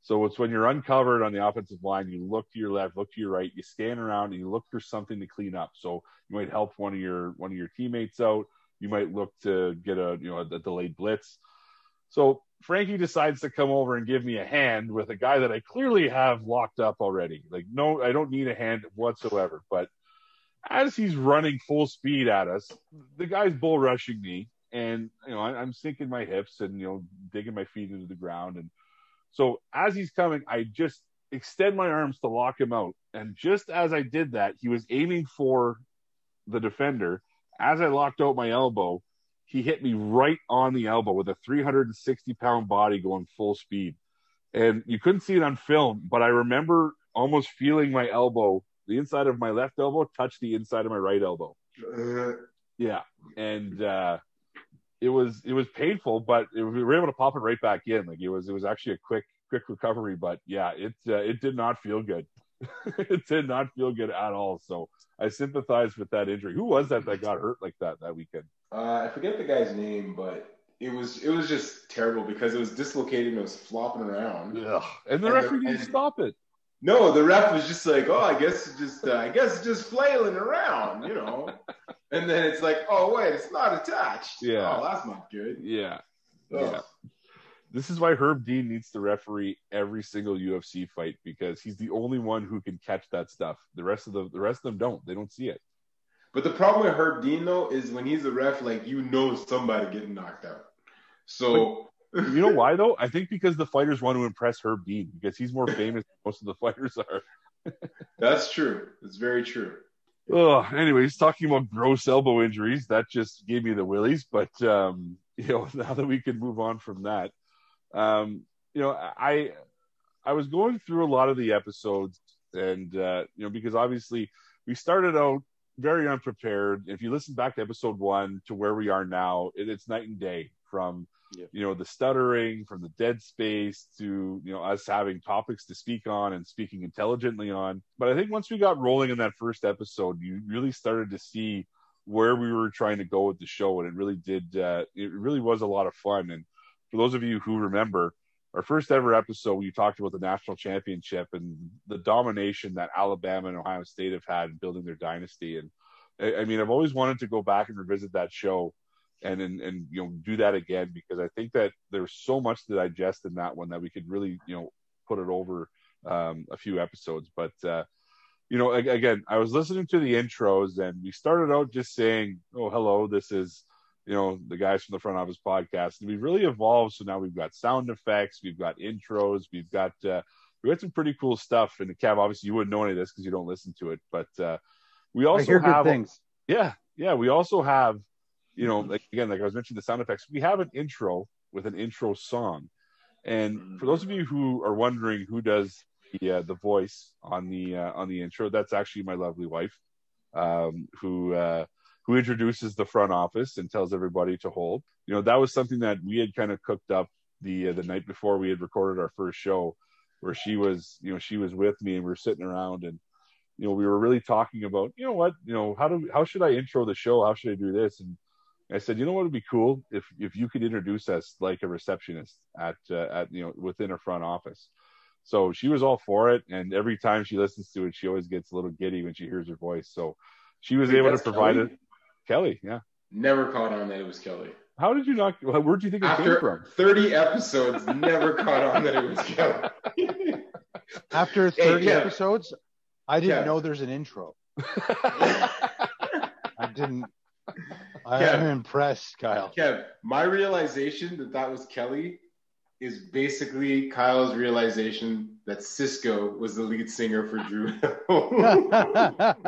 So it's when you're uncovered on the offensive line, you look to your left, look to your right, you stand around and you look for something to clean up. So you might help one of your teammates out. You might look to get a delayed blitz. So Frankie decides to come over and give me a hand with a guy that I clearly have locked up already. Like, no, I don't need a hand whatsoever. But as he's running full speed at us, the guy's bull rushing me, and you know, I'm sinking my hips and, you know, digging my feet into the ground. And so as he's coming, I just extend my arms to lock him out. And just as I did that, he was aiming for the defender. As I locked out my elbow, he hit me right on the elbow with a 360-pound body going full speed. And you couldn't see it on film, but I remember almost feeling my elbow, the inside of my left elbow, touch the inside of my right elbow. Yeah. And it was painful, but we were able to pop it right back in. Like, it was actually a quick recovery, but yeah, it did not feel good. It did not feel good at all. So I sympathize with that injury. Who was that got hurt like that weekend? I forget the guy's name, but it was just terrible because it was dislocated and it was flopping around. Yeah, and the referee didn't stop it. No, the ref was just like, "Oh, I guess just flailing around," you know. And then it's like, "Oh wait, it's not attached." Yeah. Oh, that's not good. Yeah. So. Yeah. This is why Herb Dean needs to referee every single UFC fight, because he's the only one who can catch that stuff. The rest of them don't. They don't see it. But the problem with Herb Dean though is when he's a ref, like, you know, somebody getting knocked out. So. You know why though? I think because the fighters want to impress Herb Dean, because he's more famous than most of the fighters are. That's true. It's very true. Oh, anyways, talking about gross elbow injuries, that just gave me the willies. But you know, now that we can move on from that, you know, I was going through a lot of the episodes, and you know, because obviously we started out very unprepared. If you listen back to episode 1 to where we are now, it's night and day from. Yep. You know, the stuttering, from the dead space to, you know, us having topics to speak on and speaking intelligently on. But I think once we got rolling in that first episode, you really started to see where we were trying to go with the show. And it really was a lot of fun. And for those of you who remember our first ever episode, we talked about the national championship and the domination that Alabama and Ohio State have had in building their dynasty. And I mean, I've always wanted to go back and revisit that show. And you know, do that again, because I think that there's so much to digest in that one that we could really, you know, put it over a few episodes. But you know, again, I was listening to the intros, and we started out just saying, "Oh, hello, this is, you know, the guys from the Front Office Podcast," and we've really evolved. So now we've got sound effects, we've got intros, we've got some pretty cool stuff. And Cav, obviously, you wouldn't know any of this because you don't listen to it, but we also have things. Yeah, we also have. You know, like, again, like I was mentioning the sound effects, we have an intro with an intro song. And for those of you who are wondering who does the voice on the intro, that's actually my lovely wife, who introduces the front office and tells everybody to hold. You know, that was something that we had kind of cooked up the night before we had recorded our first show, where she was with me, and we were sitting around, and you know, we were really talking about, you know what, you know, how should I intro the show? How should I do this? And I said, you know what would be cool if you could introduce us like a receptionist at you know, within her front office. So she was all for it, and every time she listens to it, she always gets a little giddy when she hears her voice. So she was able to provide it. Kelly, yeah. Never caught on that it was Kelly. How did you not? Where do you think it came from? 30 episodes, never caught on that it was Kelly. After 30 episodes, I didn't know there's an intro. I didn't. I'm impressed, Kyle. Kev, my realization that was Kelly is basically Kyle's realization that Sisqó was the lead singer for Dru Hill.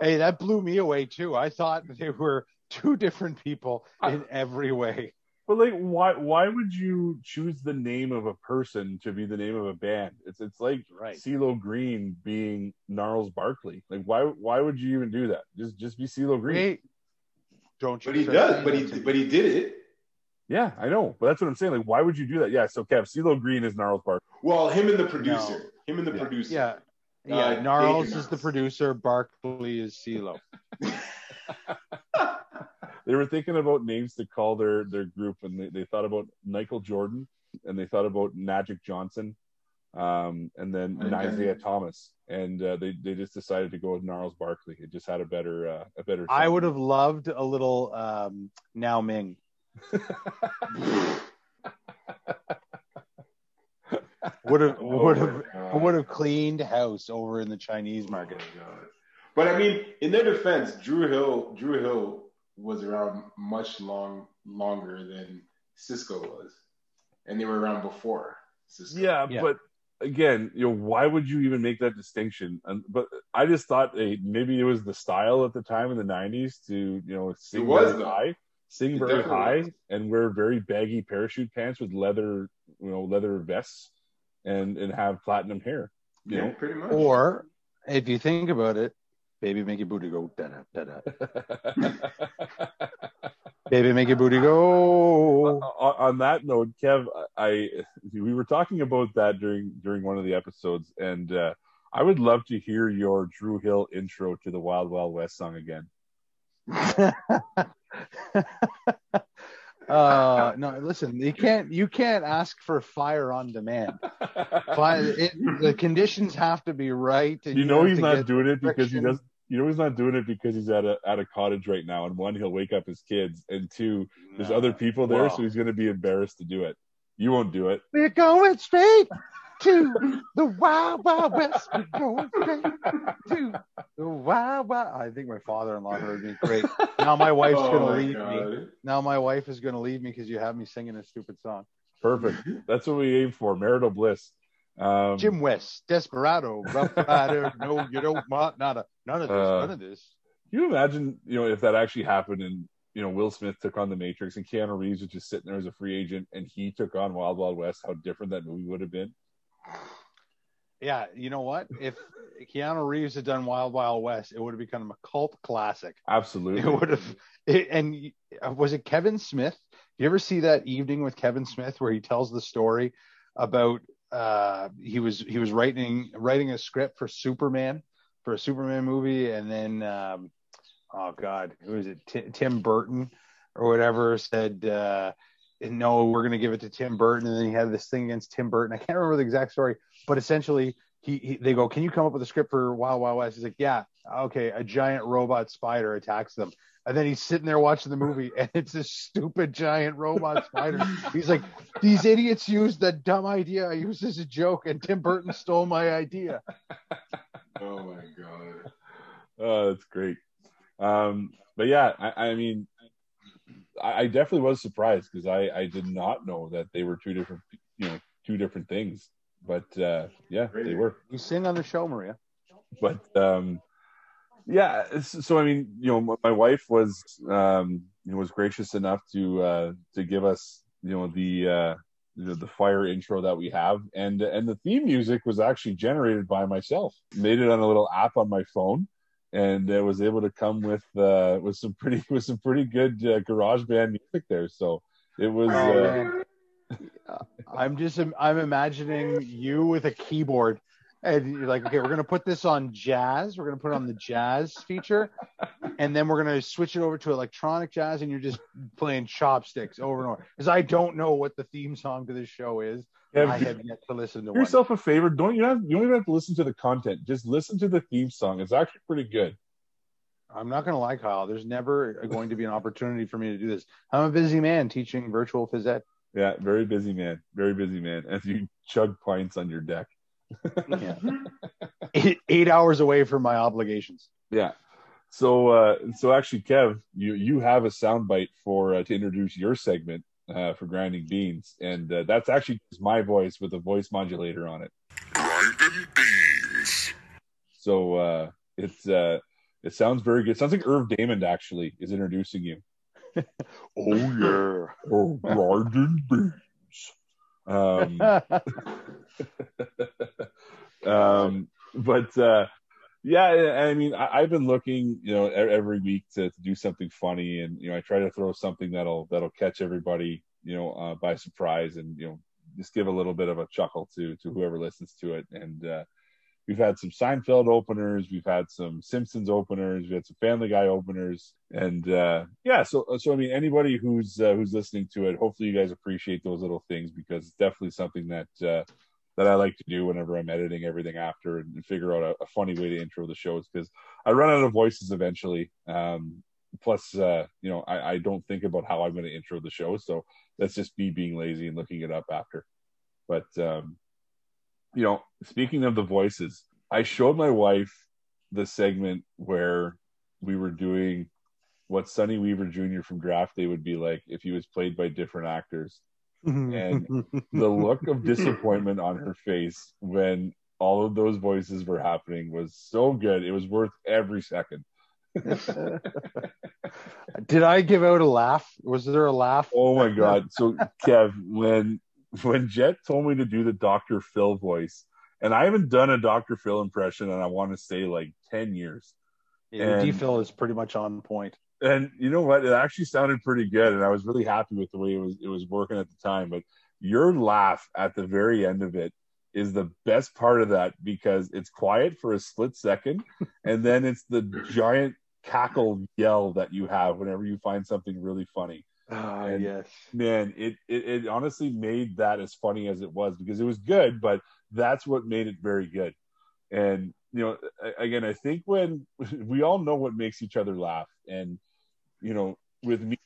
Hey, that blew me away too. I thought they were two different people in every way. But like, why would you choose the name of a person to be the name of a band? It's like CeeLo Green being Gnarls Barkley. Like, why would you even do that? Just be CeeLo Green. Hey. Don't you? But he does. But he did it. Yeah, I know. But that's what I'm saying. Like, why would you do that? Yeah. So, Kev, CeeLo Green is Gnarls Barkley. Well, him and the producer. No. Him and the producer. Yeah. Yeah. Gnarls is the producer. Barkley is CeeLo. They were thinking about names to call their group, and they thought about Michael Jordan, and they thought about Magic Johnson, and then Isaiah Thomas, and they just decided to go with Gnarls Barkley. It just had a better. I would have loved a little Nao Ming. would have cleaned house over in the Chinese market. Oh, but I mean, in their defense, Dru Hill was around much longer than Sisqó was, and they were around before Sisqó. Yeah, but again, you know, why would you even make that distinction? But I just thought maybe it was the style at the time in the '90s to, you know, sing very high, and wear very baggy parachute pants with leather vests, and have platinum hair. You know, pretty much. Or if you think about it, baby, make your booty go da da da da. Baby, make your booty go. On that note, Kev, we were talking about that during one of the episodes, and I would love to hear your Dru Hill intro to the Wild Wild West song again. No, listen, you can't ask for fire on demand. The conditions have to be right. And he's not doing it because he's at a cottage right now, and one, he'll wake up his kids, and two, there's other people there, so he's going to be embarrassed to do it. You won't do it. We're going straight to the Wild Wild West. We're going straight to the Wild Wild. I think my father-in-law heard me. Great. Now my wife's going to leave me. Now my wife is going to leave me because you have me singing a stupid song. Perfect. That's what we aim for. Marital bliss. Jim West, Desperado, Rough Rider. No, you don't want none of this. Can you imagine, you know, if that actually happened, and, you know, Will Smith took on The Matrix, and Keanu Reeves was just sitting there as a free agent, and he took on Wild Wild West? How different that movie would have been. Yeah, you know what? If Keanu Reeves had done Wild Wild West, it would have become a cult classic. Absolutely, it would have. And was it Kevin Smith? You ever see that Evening with Kevin Smith where he tells the story about? He was writing a script for a Superman movie, and then Tim Burton or whatever said no, we're going to give it to Tim Burton, and then he had this thing against Tim Burton. I can't remember the exact story, but essentially they go, can you come up with a script for Wild Wild West? He's like, yeah, okay, a giant robot spider attacks them. And then he's sitting there watching the movie, and it's this stupid giant robot spider. He's like, these idiots used that dumb idea I used as a joke, and Tim Burton stole my idea. Oh, my God. Oh, that's great. But, yeah, I mean, I definitely was surprised because I did not know that they were two different things. But, yeah, they were. You sing on the show, Maria. But yeah, so I mean, you know, my wife was gracious enough to give us, you know, the fire intro that we have, and the theme music was actually generated by myself. Made it on a little app on my phone, and was able to come with some pretty good GarageBand music there. So it was. I'm imagining you with a keyboard. And you're like, okay, we're going to put this on jazz. We're going to put it on the jazz feature. And then we're going to switch it over to electronic jazz. And you're just playing chopsticks over and over. Because I don't know what the theme song to this show is. Yeah, I have yet to listen to one. Do yourself a favor. You don't even have to listen to the content. Just listen to the theme song. It's actually pretty good. I'm not going to lie, Kyle. There's never going to be an opportunity for me to do this. I'm a busy man teaching virtual phys ed. Yeah, very busy man. Very busy man. As you chug pints on your deck. Yeah. 8 hours away from my obligations. Yeah. So actually, Kev, you have a soundbite for to introduce your segment for Grinding Beans, and that's actually just my voice with a voice modulator on it. Grinding Beans. So it sounds very good. It sounds like Irv Diamond actually is introducing you. Oh yeah. Oh, Grinding Beans. But Yeah, I mean, I've been looking, you know, every week to do something funny, and you know, I try to throw something that'll catch everybody, you know, by surprise, and you know, just give a little bit of a chuckle to whoever listens to it. And we've had some Seinfeld openers, we've had some Simpsons openers, we had some Family Guy openers, and yeah, so I mean, anybody who's listening to it, hopefully you guys appreciate those little things, because it's definitely something that I like to do whenever I'm editing everything after and figure out a funny way to intro the shows, because I run out of voices eventually. Plus, you know, I don't think about how I'm going to intro the show. So that's just me being lazy and looking it up after. But, you know, speaking of the voices, I showed my wife the segment where we were doing what Sonny Weaver Jr. from Draft Day would be like if he was played by different actors. And the look of disappointment on her face when all of those voices were happening was so good. It was worth every second. Did I give out a laugh? Was there a laugh? Oh my God. So Kev, when Jet told me to do the Dr. Phil voice, and I haven't done a Dr. Phil impression, and I want to say like 10 years. Yeah, D Phil is pretty much on point. And you know what? It actually sounded pretty good, and I was really happy with the way it was working at the time. But your laugh at the very end of it is the best part of that, because it's quiet for a split second, and then it's the giant cackle yell that you have whenever you find something really funny. Ah, yes. Man, it honestly made that as funny as it was, because it was good, but that's what made it very good. And, you know, again, I think when we all know what makes each other laugh, and you know, with me,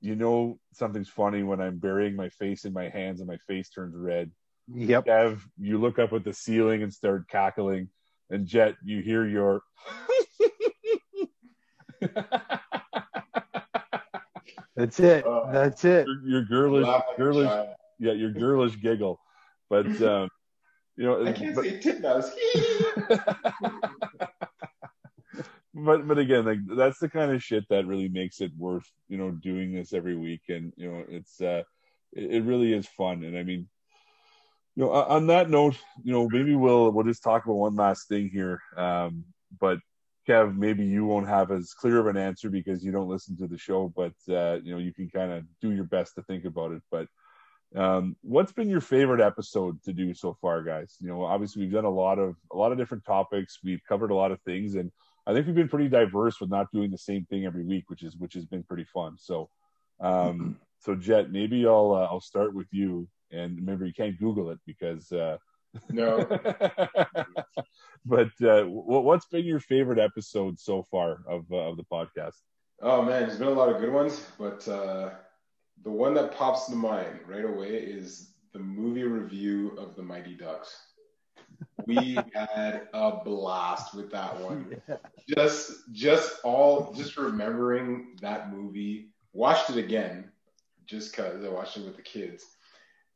you know, something's funny when I'm burying my face in my hands and my face turns red. Yep. Kev, you look up at the ceiling and start cackling. And Jet, you hear your That's it. That's it. Your girlish yeah, your girlish giggle. But you know, I can't say Titmouse. But again, like, that's the kind of shit that really makes it worth, you know, doing this every week. And you know, it's it really is fun. And I mean, you know, on that note, you know, maybe we'll just talk about one last thing here. But Kev, maybe you won't have as clear of an answer because you don't listen to the show, but you know, you can kind of do your best to think about it. But what's been your favorite episode to do so far, guys? You know, obviously we've done a lot of different topics, we've covered a lot of things, and I think we've been pretty diverse with not doing the same thing every week, which has been pretty fun. So, so Jet, maybe I'll start with you, and remember you can't Google it because no. But what's been your favorite episode so far of the podcast? Oh man, there's been a lot of good ones, but the one that pops to mind right away is the movie review of The Mighty Ducks. We had a blast with that one. Yeah. Just remembering that movie. Watched it again, just because I watched it with the kids.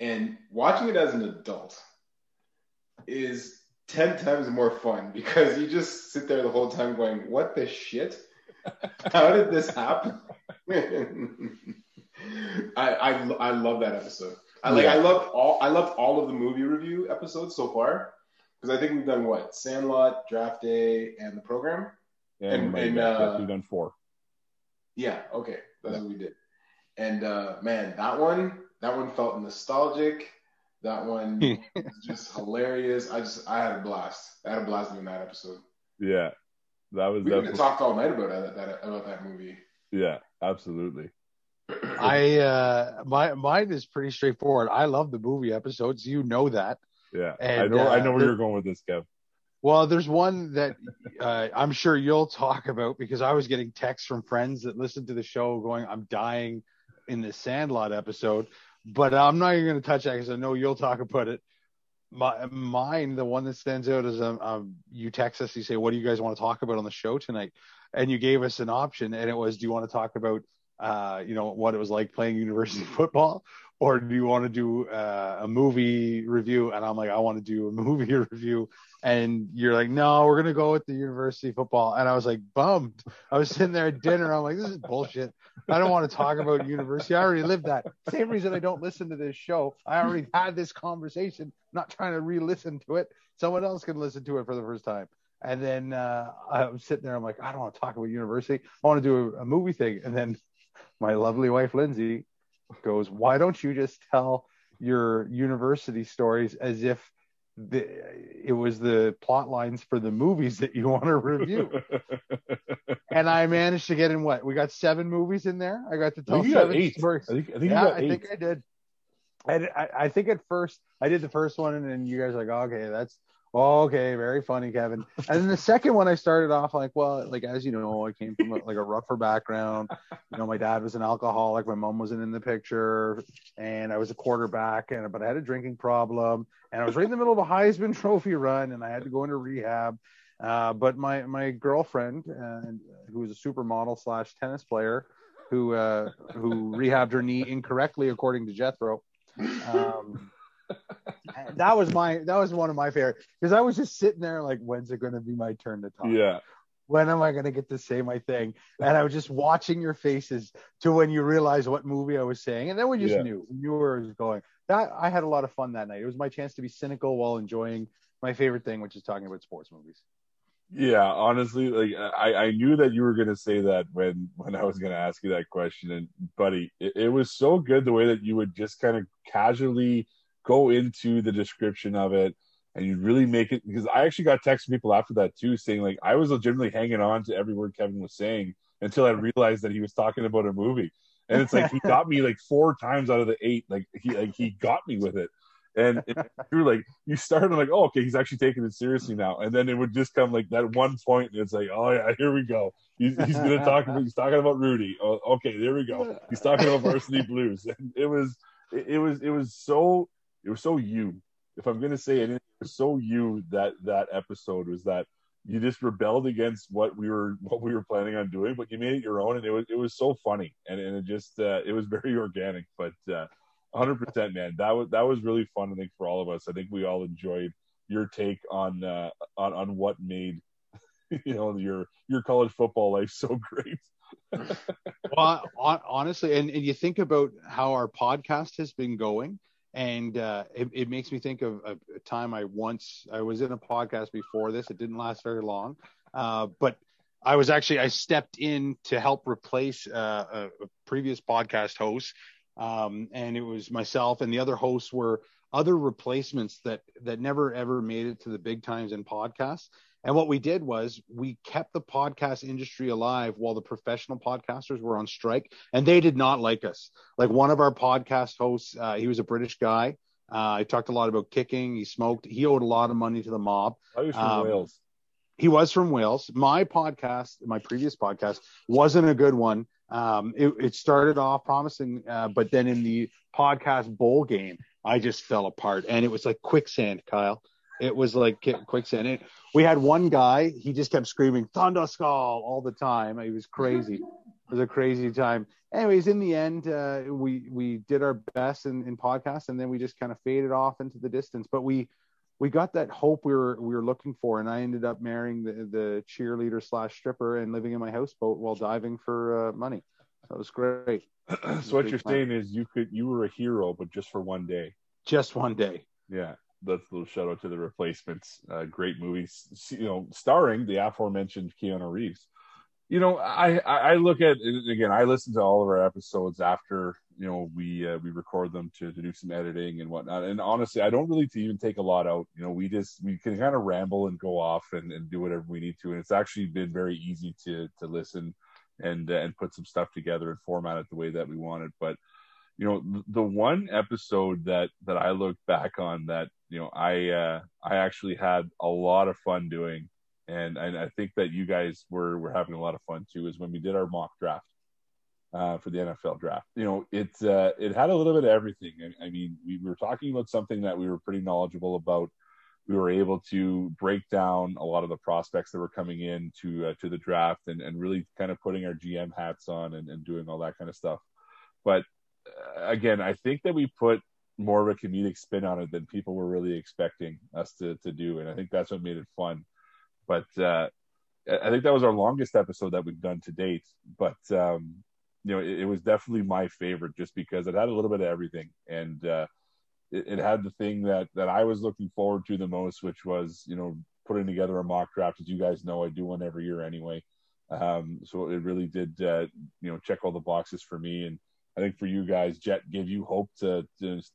And watching it as an adult is 10 times more fun, because you just sit there the whole time going, what the shit? How did this happen? I love that episode. I loved all of the movie review episodes so far, because I think we've done what? Sandlot, Draft Day, and The Program, and we've done 4. Yeah, okay, that's what we did. And man, that one felt nostalgic. That one was just hilarious. I had a blast. I had a blast doing that episode. Yeah, that was. We could have talked all night about that movie. Yeah, absolutely. Mine is pretty straightforward. I love the movie episodes. You know that. Yeah. And, I know where you're going with this, Kev. Well, there's one that I'm sure you'll talk about, because I was getting texts from friends that listened to the show going, I'm dying in the Sandlot episode, but I'm not even going to touch that because I know you'll talk about it. Mine, the one that stands out is you text us, you say, what do you guys want to talk about on the show tonight? And you gave us an option, and it was, do you want to talk about you know, what it was like playing university football, or do you want to do a movie review? And I'm like, I want to do a movie review. And you're like, no, we're going to go with the university football. And I was like, bummed. I was sitting there at dinner. I'm like, this is bullshit. I don't want to talk about university. I already lived that. Same reason I don't listen to this show. I already had this conversation. I'm not trying to re-listen to it. Someone else can listen to it for the first time. And then I was sitting there. I'm like, I don't want to talk about university. I want to do a movie thing. And then my lovely wife, Lindsay, goes, why don't you just tell your university stories as if it was the plot lines for the movies that you want to review? And I managed to get in what? We got 7 movies in there. I got to tell 7 stories. I think you got eight. I think I did. I think at first I did the first one, and then you guys were like, oh, okay, that's okay, very funny, Kevin. And then the second one, I started off like, well, like, as you know, I came from like a rougher background. You know, my dad was an alcoholic, my mom wasn't in the picture, and I was a quarterback, but I had a drinking problem, and I was right in the middle of a Heisman Trophy run, and I had to go into rehab. But my girlfriend, who was a supermodel / tennis player, who rehabbed her knee incorrectly according to Jethro. That was one of my favorite, because I was just sitting there like, when's it going to be my turn to talk? Yeah, when am I going to get to say my thing? And I was just watching your faces to when you realize what movie I was saying, and then we just knew where it was going. That I had a lot of fun that night. It was my chance to be cynical while enjoying my favorite thing, which is talking about sports movies. Yeah, honestly, like I knew that you were going to say that when I was going to ask you that question. And buddy, it was so good the way that you would just kind of casually go into the description of it, and you'd really make it, because I actually got text from people after that too, saying like, I was legitimately hanging on to every word Kevin was saying until I realized that he was talking about a movie. And it's like, he got me like 4 times out of the 8. He got me with it. And you're like, you started like, oh, okay, he's actually taking it seriously now. And then it would just come like that one point, and it's like, oh yeah, here we go. He's going to talk about, he's talking about Rudy. Oh, okay, there we go. He's talking about Varsity Blues. And it was so you. If I'm going to say it was so you, that episode was that you just rebelled against what we were planning on doing, but you made it your own, and it was so funny, and it just it was very organic, but. 100%, man. That was really fun. I think for all of us, I think we all enjoyed your take on what made your college football life so great. Well, honestly, and you think about how our podcast has been going, and it makes me think of a time I was in a podcast before this. It didn't last very long, but I stepped in to help replace a previous podcast host. And it was myself, and the other hosts were other replacements that never ever made it to the big times in podcasts. And what we did was we kept the podcast industry alive while the professional podcasters were on strike, and they did not like us. Like one of our podcast hosts, he was a British guy. I talked a lot about kicking. He smoked. He owed a lot of money to the mob. I was from Wales. He was from Wales. My previous podcast wasn't a good one. It started off promising, but then in the podcast bowl game, I just fell apart, and it was like quicksand, Kyle. It was like quicksand. We had one guy, he just kept screaming "Thunder Skull" all the time. He was crazy. It was a crazy time. Anyways, in the end, we did our best in podcasts, and then we just kind of faded off into the distance. But we got that hope we were looking for, and I ended up marrying the cheerleader / stripper and living in my houseboat while diving for money. That was great. So what you're saying is you were a hero, but just for one day. Just one day. Yeah, that's a little shout out to The Replacements. Great movies, starring the aforementioned Keanu Reeves. I look at, again, I listen to all of our episodes after. We record them to do some editing and whatnot. And honestly, I don't really even take a lot out. We can kind of ramble and go off and do whatever we need to. And it's actually been very easy to listen and put some stuff together and format it the way that we wanted. But, the one episode that I look back on that, I actually had a lot of fun doing. And I think that you guys were having a lot of fun too, is when we did our mock draft. For the NFL draft, it had a little bit of everything. I mean, we were talking about something that we were pretty knowledgeable about. We were able to break down a lot of the prospects that were coming in to the draft, and really kind of putting our GM hats on and doing all that kind of stuff. But again, I think that we put more of a comedic spin on it than people were really expecting us to do, and I think that's what made it fun. But I think that was our longest episode that we've done to date. But it was definitely my favorite just because it had a little bit of everything. And it had the thing that I was looking forward to the most, which was, putting together a mock draft. As you guys know, I do one every year anyway. So it really did, check all the boxes for me. And I think for you guys, Jet gave you hope to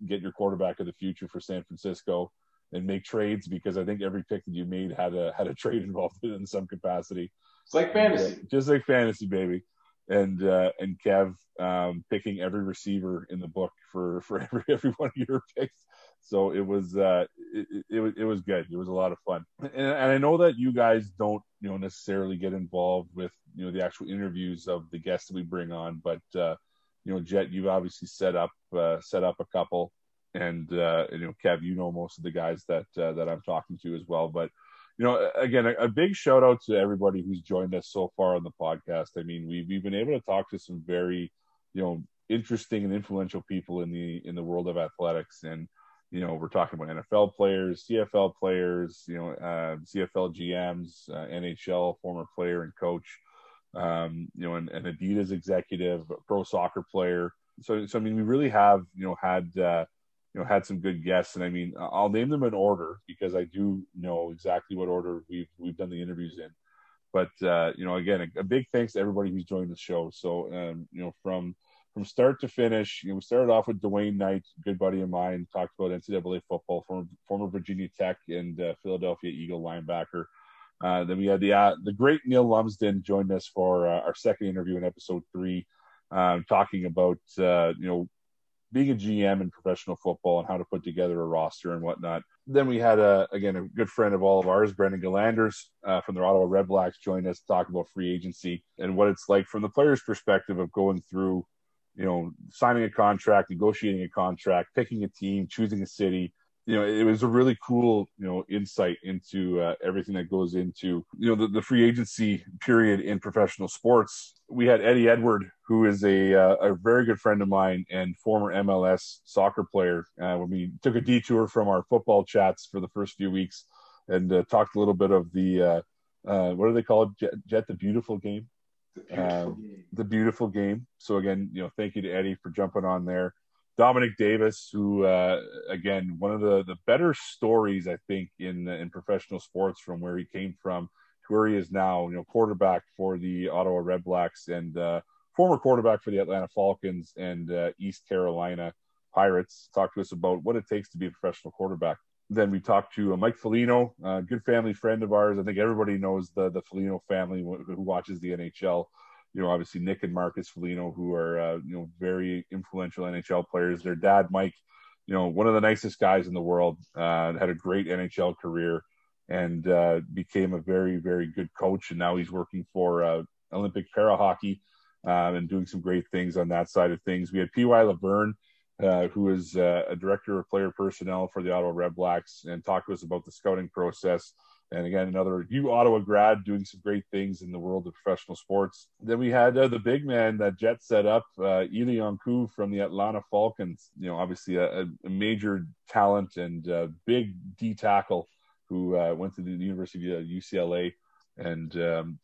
get your quarterback of the future for San Francisco and make trades, because I think every pick that you made had a trade involved in some capacity. It's like fantasy. Just like fantasy, baby. And Kev picking every receiver in the book for every one of your picks. So it was it was good. It was a lot of fun. And I know that you guys don't necessarily get involved with the actual interviews of the guests that we bring on, but Jet, you've obviously set up a couple, and Kev, most of the guys that I'm talking to as well, but. Again, a big shout out to everybody who's joined us so far on the podcast. I mean, we've been able to talk to some very, interesting and influential people in the world of athletics. And, we're talking about NFL players, CFL players, CFL GMs, NHL former player and coach, an Adidas executive, pro soccer player. So, I mean, we really have, had some good guests, and I mean, I'll name them in order because I do know exactly what order we've done the interviews in. But again, a big thanks to everybody who's joined the show. So from start to finish, we started off with Dwayne Knight, good buddy of mine, talked about NCAA football, former Virginia Tech and Philadelphia Eagle linebacker. Then we had the great Neil Lumsden joined us for our second interview in episode 3, talking about being a GM in professional football and how to put together a roster and whatnot. Then we had a good friend of all of ours, Brendan Gallanders from the Ottawa Red Blacks, joined us to talk about free agency and what it's like from the player's perspective of going through, signing a contract, negotiating a contract, picking a team, choosing a city. It was a really cool, insight into everything that goes into, the free agency period in professional sports. We had Eddie Edward, who is a very good friend of mine and former MLS soccer player. When we took a detour from our football chats for the first few weeks and talked a little bit of the, what do they call it, Jet, the beautiful game? The beautiful game. So again, thank you to Eddie for jumping on there. Dominic Davis, who, again, one of the better stories, I think, in professional sports, from where he came from to where he is now, quarterback for the Ottawa Red Blacks and former quarterback for the Atlanta Falcons and East Carolina Pirates. Talked to us about what it takes to be a professional quarterback. Then we talked to Mike Foligno, a good family friend of ours. I think everybody knows the Foligno family who watches the NHL. Obviously Nick and Marcus Foligno, who are, very influential NHL players. Their dad, Mike, one of the nicest guys in the world, had a great NHL career and became a very, very good coach. And now he's working for Olympic para hockey and doing some great things on that side of things. We had P.Y. Laverne, who is a director of player personnel for the Ottawa Red Blacks, and talked to us about the scouting process. And again, another Ottawa grad doing some great things in the world of professional sports. Then we had the big man that Jet set up, Ely Onku from the Atlanta Falcons. Obviously a major talent and big D tackle who went to the University of UCLA and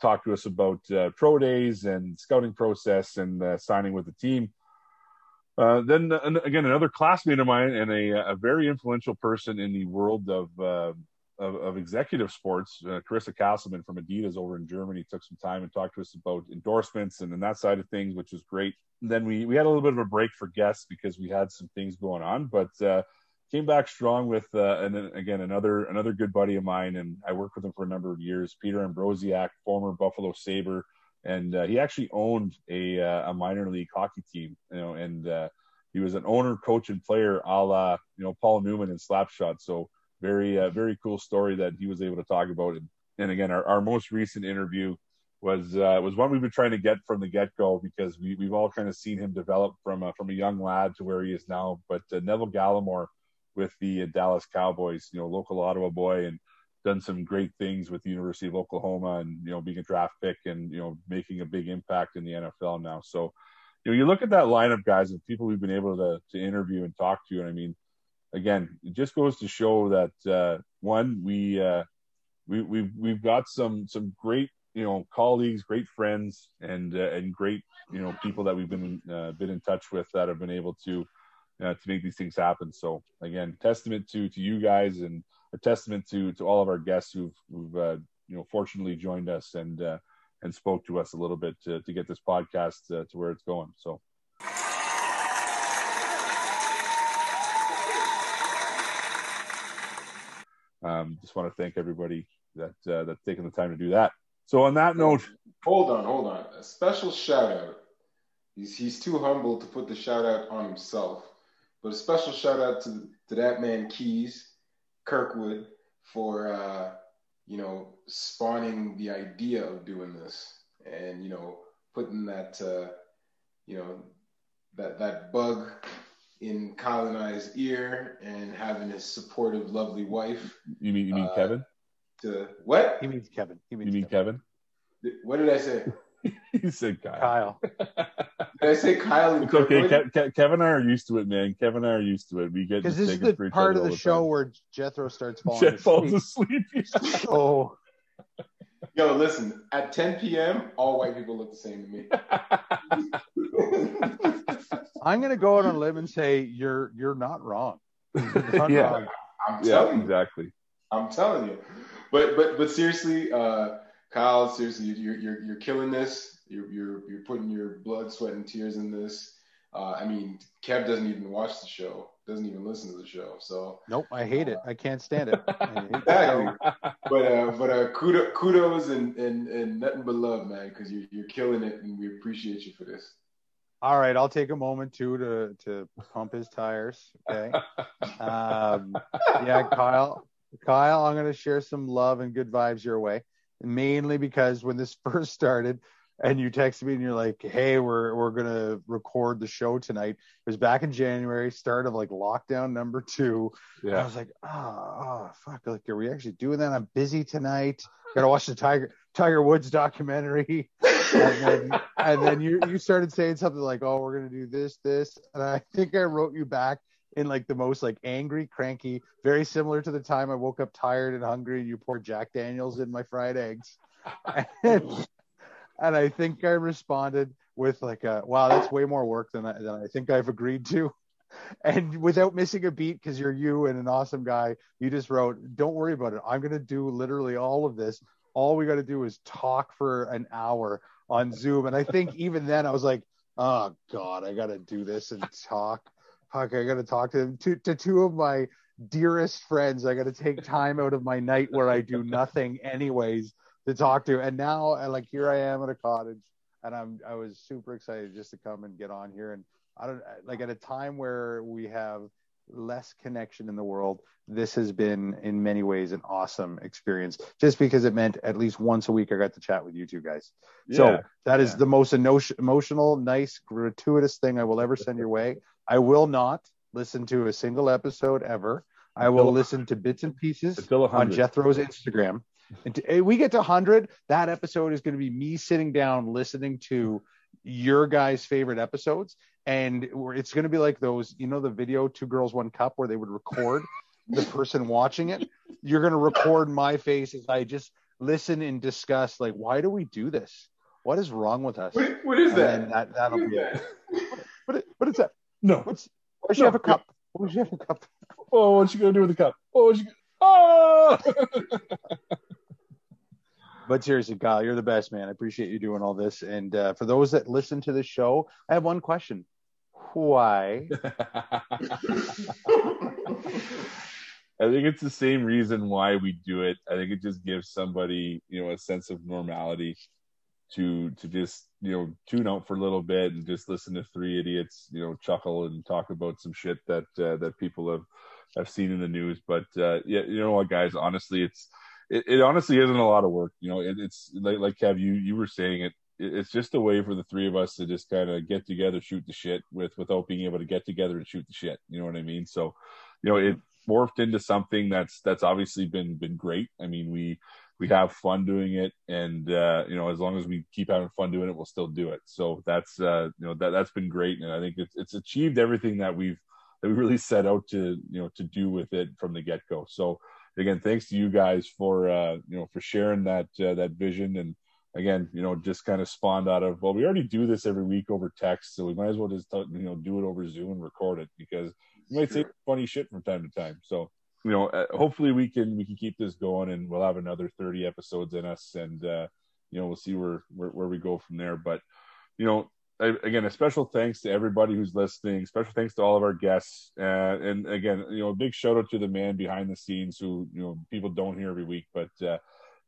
talked to us about pro days and scouting process and signing with the team. Then again, another classmate of mine and a very influential person in the world of executive sports, Carissa Castleman from Adidas over in Germany took some time and talked to us about endorsements and that side of things, which was great. And then we had a little bit of a break for guests because we had some things going on, but came back strong with and then again another good buddy of mine, and I worked with him for a number of years, Peter Ambrosiak, former Buffalo Sabre, and he actually owned a minor league hockey team, and he was an owner, coach, and player, a la Paul Newman in Slapshot. So. Very, very cool story that he was able to talk about. And again, our most recent interview was one we've been trying to get from the get-go, because we've all kind of seen him develop from a young lad to where he is now. But Neville Gallimore with the Dallas Cowboys, local Ottawa boy, and done some great things with the University of Oklahoma, and being a draft pick and making a big impact in the NFL now. So you look at that lineup, guys, of people we've been able to interview and talk to, and I mean. Again, it just goes to show that one, we've got some great colleagues, great friends, and great people that we've been in touch with that have been able to make these things happen. So again, testament to you guys, and a testament to all of our guests who've you know, fortunately joined us and spoke to us a little bit to get this podcast to where it's going. So. Just want to thank everybody that's taken the time to do that. So on that note, hold on. A special shout out. He's too humble to put the shout out on himself, but a special shout out to that man Keys Kirkwood for you know, spawning the idea of doing this and, you know, putting that you know, that bug in Colin's ear and having his supportive, lovely wife. You mean Kevin? What? He means Kevin. Kevin? What did I say? You said Kyle. Did I say Kyle? It's okay. Kevin and I are used to it, man. We get because this is the part of the show where Jethro starts falls asleep. Oh. Yo, listen. At 10 p.m., all white people look the same to me. I'm gonna go out on a limb and say you're not wrong. You're not wrong. I'm telling you. But seriously, Kyle, seriously, you're killing this. You're putting your blood, sweat, and tears in this. I mean, Kev doesn't even watch the show, doesn't even listen to the show. So nope, I hate it. I can't stand it. Exactly. But kudos and nothing but love, man, because you're killing it, and we appreciate you for this. All right, I'll take a moment too to pump his tires. Okay. Yeah, Kyle, I'm gonna share some love and good vibes your way, mainly because when this first started, and you texted me and you're like, "Hey, we're gonna record the show tonight." It was back in January, start of like lockdown number 2. Yeah. I was like, "Oh, fuck! Like, are we actually doing that? I'm busy tonight. Gotta watch the Tiger Woods documentary." And then you started saying something like, "Oh, we're gonna do this," and I think I wrote you back in like the most like angry, cranky, very similar to the time I woke up tired and hungry, and you poured Jack Daniels in my fried eggs, and I think I responded with like, "Wow, that's way more work than I think I've agreed to," and without missing a beat, because you're you and an awesome guy, you just wrote, "Don't worry about it. I'm gonna do literally all of this. All we got to do is talk for an hour on Zoom." And I think even then I was like, "Oh God, I got to do this and talk. Fuck, I got to talk to them. To two of my dearest friends, I got to take time out of my night where I do nothing anyways to talk to." And now, like, here I am at a cottage, and I was super excited just to come and get on here. And I don't, like, at a time where we have less connection in the world, this has been in many ways an awesome experience, just because it meant at least once a week I got to chat with you two guys. Yeah, so that is the most emotional, nice, gratuitous thing I will ever send your way. I will not listen to a single episode ever. I will listen to bits and pieces on Jethro's Instagram, and if we get to 100, that episode is going to be me sitting down listening to your guys' favorite episodes. And it's going to be like those, you know, the video Two Girls, One Cup, where they would record the person watching it. You're going to record my face as I just listen and discuss, like, why do we do this? What is wrong with us? What is that? That'll be it. What is that? No. Why should you have a cup? Why should you have a cup? Oh, what you going to do with the cup? Oh! But seriously, Kyle, you're the best, man. I appreciate you doing all this. And for those that listen to the show, I have one question. Why? I think it's the same reason why we do it. I think it just gives somebody, you know, a sense of normality to just, you know, tune out for a little bit and just listen to three idiots, you know, chuckle and talk about some shit that people have seen in the news. But yeah, you know what, guys? Honestly, it honestly isn't a lot of work. You know, it's like Kev, you were saying it. It's just a way for the three of us to just kind of get together, shoot the shit without being able to get together and shoot the shit. You know what I mean? So, you know, it morphed into something that's obviously been great. I mean, we have fun doing it, and you know, as long as we keep having fun doing it, we'll still do it. So that's you know, that's been great, and I think it's achieved everything that we really set out to, you know, to do with it from the get go. So. Again, thanks to you guys for you know, for sharing that vision, and again, you know, just kind of spawned out of, well, we already do this every week over text, so we might as well just, you know, do it over Zoom and record it, because you might say funny shit from time to time. So you know, hopefully we can keep this going, and we'll have another 30 episodes in us, and you know, we'll see where we go from there. But you know, again, a special thanks to everybody who's listening. Special thanks to all of our guests, and again, you know, a big shout out to the man behind the scenes who, you know, people don't hear every week, but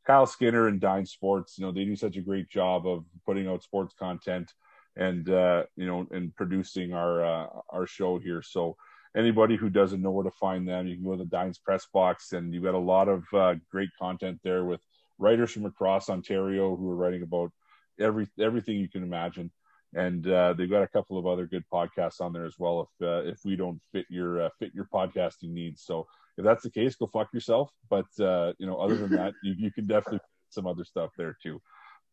Kyle Skinner and Dine Sports. You know, they do such a great job of putting out sports content, and you know, and producing our show here. So anybody who doesn't know where to find them, you can go to the Dine's Press Box, and you've got a lot of great content there with writers from across Ontario who are writing about everything you can imagine. And they've got a couple of other good podcasts on there as well, if we don't fit your podcasting needs. So if that's the case, go fuck yourself. But you know, other than that, you can definitely fit some other stuff there too.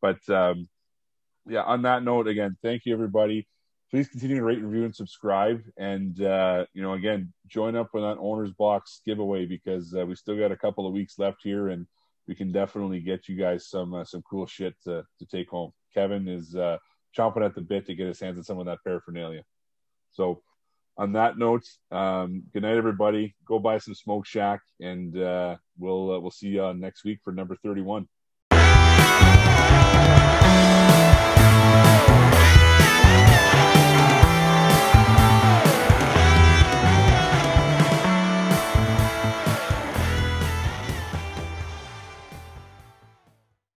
But yeah, on that note, again, thank you everybody. Please continue to rate, review, and subscribe. And you know, again, join up with that Owner's Box giveaway, because we still got a couple of weeks left here, and we can definitely get you guys some cool shit to take home. Kevin is chomping at the bit to get his hands on some of that paraphernalia. So on that note, good night, everybody. Go buy some Smoke Shack, and we'll see you next week for number 31.